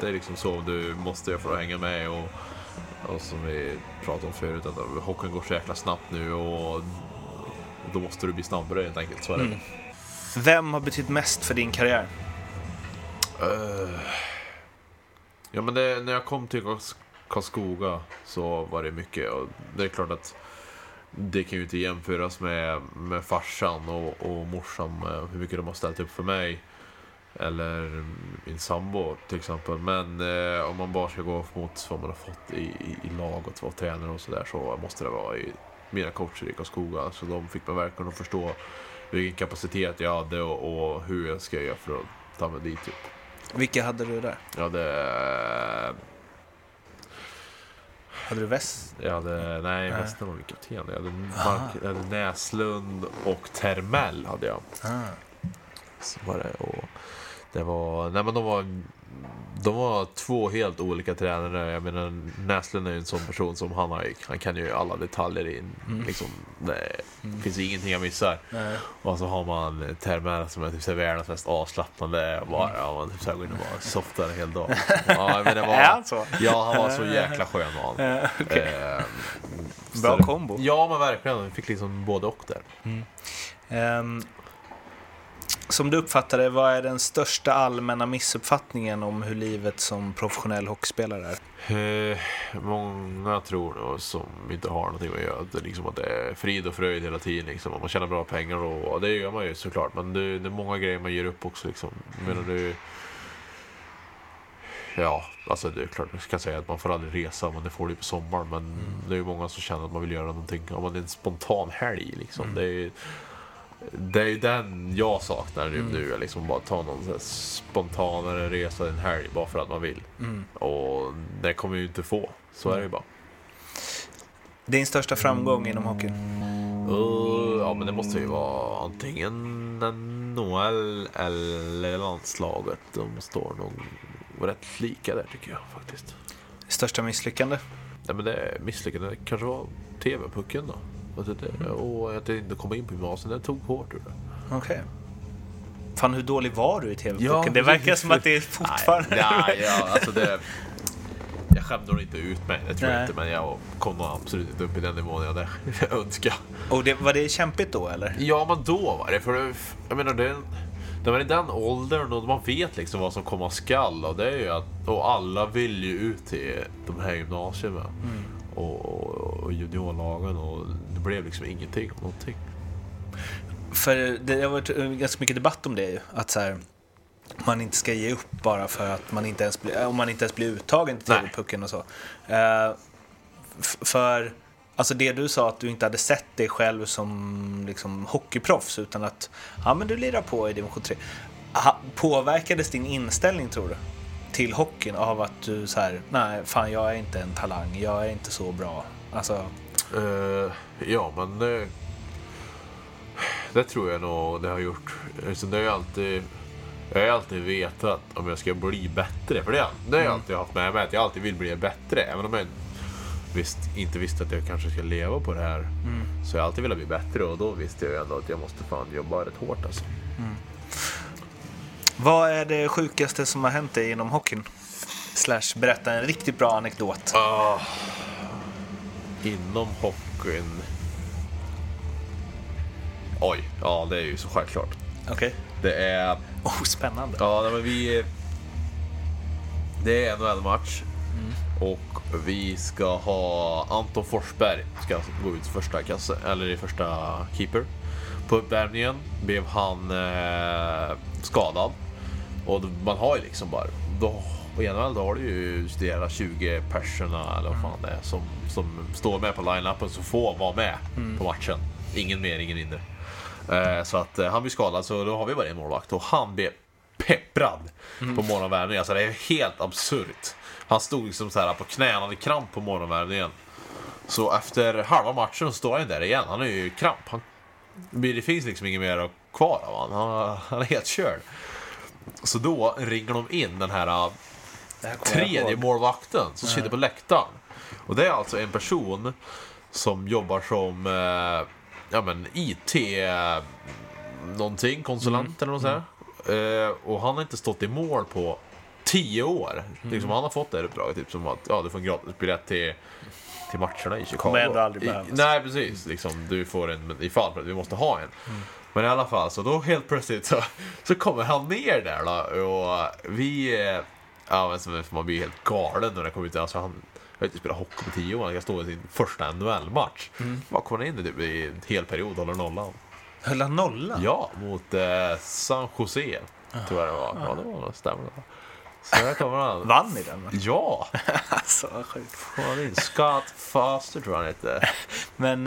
det är liksom så du måste göra för att hänga med, och som vi pratade om förut, att hockeyn går så jäkla snabbt nu, och då måste du bli snabbare helt enkelt, så är det. Vem har betytt mest för din karriär? Ja, men när jag kom till Karlskoga så var det mycket, och det är klart att det kan ju inte jämföras med farsan och morsan, hur mycket de har ställt upp för mig, eller min sambo till exempel. Men om man bara ska gå mot vad man har fått i laget, vad tränare och sådär, så måste det vara i mina coacher i Karlskoga. Så de fick mig verkligen att förstå vilken kapacitet jag hade, och hur jag ska göra för att ta mig dit typ. Vilka hade du där? Ja, det... Hade du väst? Nej, västen var min kapten. Jag hade Näslund och Termell hade jag. Så var det, och det var, nej, men de var de var två helt olika tränare. Jag menar, Näslund är ju en sån person som han kan ju alla detaljer in. Liksom, det finns ingenting jag missar. Och så har man termer som är typ världens mest avslappnande. Bara, man typ såhär går in och bara softar hela dagen. Ja, men det var, är han så? Ja, han var så jäkla skön. Okay. Bra kombo. Ja, men verkligen. Vi fick liksom både och där. Som du uppfattade, vad är den största allmänna missuppfattningen om hur livet som professionell hockeyspelare är? Många tror då, som inte har någonting att göra, det liksom att det är frid och fröjd hela tiden liksom, och man tjänar bra pengar och det gör man ju såklart, men det är många grejer man ger upp också liksom. Men du, ja, alltså det är klart jag ska säga att man får aldrig resa, men det får du på sommaren, men det är ju många som känner att man vill göra någonting, om man är en spontan helg liksom. Det är ju, det är ju den jag saknar nu. Jag liksom bara ta någon sån spontanare resa en helg bara för att man vill. Och det kommer ju inte få. Så är det ju bara. Din största framgång inom hockey? Ja, men det måste ju vara antingen NHL eller landslaget. De står nog rätt lika där tycker jag faktiskt. Största misslyckande? Nej, men det misslyckande kanske var TV-pucken då. Och att det inte kom in på gymnasiet, det tog hårt ur det. Okej. Fan, hur dålig var du i TV-pucken? Ja, det verkar som att det är fortfarande... Nej, alltså det... Jag skämde inte ut mig, det tror jag inte. Men jag kom absolut inte upp i den nivån jag hade önskat. Och var det kämpigt då, eller? Ja, men då var det. För jag menar, det var i den åldern och man vet liksom vad som kommer skall. Och det är ju att... Och alla vill ju ut till de här gymnasierna. Och juniorlagen, och det blev liksom ingenting om någonting. För det har varit ganska mycket debatt om det ju, att så här, man inte ska ge upp bara för att man inte ens blir, om man inte ens blir uttagen till TV-pucken och så. För alltså det du sa, att du inte hade sett dig själv som liksom hockeyproffs, utan att ja, men du lirar på i division 3. Påverkades din inställning, tror du, till hockeyn av att du så här, nej fan, jag är inte en talang, jag är inte så bra, alltså... ja, men det tror jag nog det har gjort. Så det är alltid, jag har alltid vetat om jag ska bli bättre, för det har jag alltid haft med mig, att jag alltid vill bli bättre, även om jag inte visste att jag kanske ska leva på det här. Så jag alltid ville bli bättre, och då visste jag ändå att jag måste fan jobba rätt hårt alltså. Vad är det sjukaste som har hänt dig inom hockeyn? / berätta en riktigt bra anekdot. Inom hockeyn. Oj, ja, det är ju så självklart. Okej. Det är spännande. Ja, men det är en match. Och vi ska ha Anton Forsberg ska gå ut första kasse, eller i första keeper. På uppvärmningen blev han skadad. Och man har ju liksom bara på generellt har du ju de 20 personerna eller vad fan det är som står med på line-upen, så får vara med på matchen. Ingen mer, ingen mindre. Så att han blir skadad, så då har vi bara en målvakt, och han blev pepprad på morgonvärmningen. Alltså det är helt absurt. Han stod liksom så här på knäna, hade kramp på morgonvärmningen. Så efter halva matchen står han där igen. Han är ju kramp. Det finns liksom inget mer kvar av honom. Han är helt körd. Så då ringer de in den här tredje målvakten som sitter på läktaren. Och det är alltså en person som jobbar som IT någonting, konsulent eller något sådär. Och han har inte stått i mål på 10 år. Liksom, han har fått det uppdraget typ som att du får en gratisbiljett till matcherna i Chicago. Nej, precis. Liksom, du får en ifall för att vi måste ha en. Men i alla fall, så då helt plötsligt så kommer han ner där då, och vi... Ja, men man blir helt galen när det kommer ut. Alltså han har inte spelat hockey på 10 år. Han ska stå i sin första NHL-match. Bara kommer in typ, i en hel period håller nollan. Höll han nollan? Ja, mot San Jose tror jag det var. Ja, det var stämmer. Så här kommer han. Vann i den? Ja! Alltså, vad sjukt. Scott Foster tror han inte. Men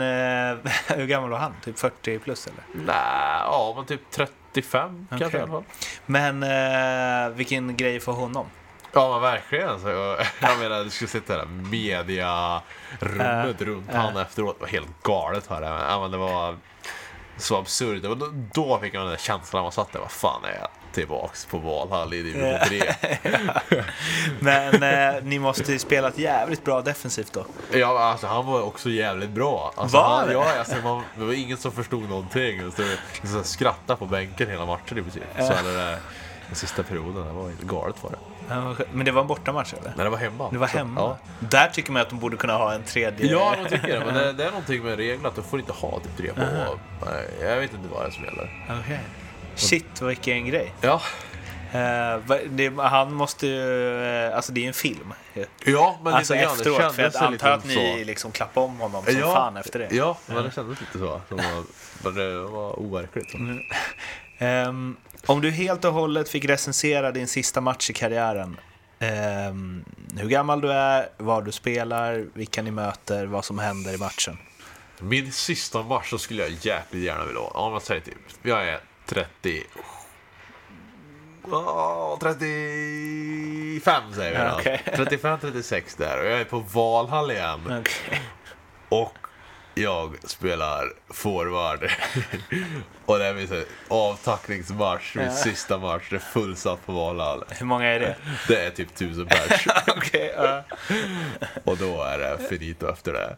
hur gammal var han? Typ 40 plus eller? Nej, ja, men typ 35 kanske i alla fall. Men vilken grej för honom? Ja, men verkligen. Så, jag menar, du skulle sitta där media rummet runt han efteråt. Det var helt galet. Men det var... så absurd. Och då fick jag den där känslan man satt där, vad fan är jag tillbaks på Valhall i division 3. Men ni måste ju spela ett jävligt bra defensivt då. Ja, alltså han var också jävligt bra. Alltså, var det? Ja, alltså, det var ingen som förstod någonting. Så skratta på bänken hela matchen i princip. Så hade det den sista perioden, det var galet var det. Men det var en bortamatch eller? Nej, det var hemma. Det var hemma. Ja. Där tycker man att de borde kunna ha en tredje. Ja, de tycker det. Men det är någonting med reglerna att du får inte ha typ tre på. Jag vet inte vad det är som gäller. Okej. Okay. Shit, vilken grej. Ja. Han måste ju, alltså det är en film. Ja, men alltså efteråt, för jag antar att ni liksom klappade om honom som fan efter det. Ja, men det kändes lite så. Det var overkligt. Om du helt och hållet fick recensera din sista match i karriären, hur gammal du är, var du spelar, vilka ni möter, vad som händer i matchen. Min sista match så skulle jag jäkligt gärna vilja ha. Om jag säger typ, jag är 35 säger jag. Okay. 35-36 där. Och jag är på Valhall igen. Okay. Och jag spelar forward. Och det är min avtackningsmatch, min sista match. Det är fullsatt på Valhall. Hur många är det? Det är typ 1000 pers. Okay, Och då är det finito efter det.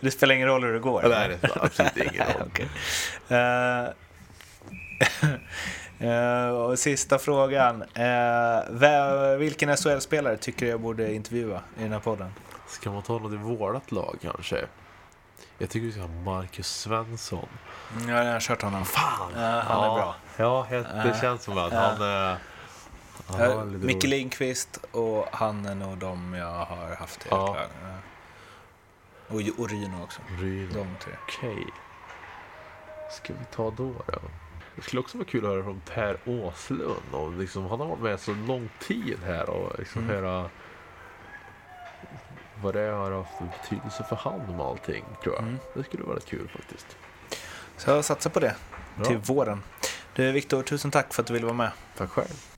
Det spelar ingen roll hur det går. Nej, det spelar absolut ingen roll. Okay. Och sista frågan. Vilken SHL-spelare tycker jag borde intervjua i den här podden? Ska man ta något i vårat lag kanske? Jag tycker vi ska ha Marcus Svensson. Ja, jag har kört honom. Fan! Han är bra. Ja, det känns som att han Micke Lindqvist och han är nog de jag har haft i högklagen. Och Rino också. Okej. Ska vi ta då? Det skulle också vara kul att höra från Per Åslund. Och liksom, han har varit med så lång tid här och liksom höra vad det har haft betydelse för hand om allting, tror jag. Det skulle vara rätt kul faktiskt. Så jag satsar på det till våren. Du Viktor, tusen tack för att du ville vara med. Tack själv.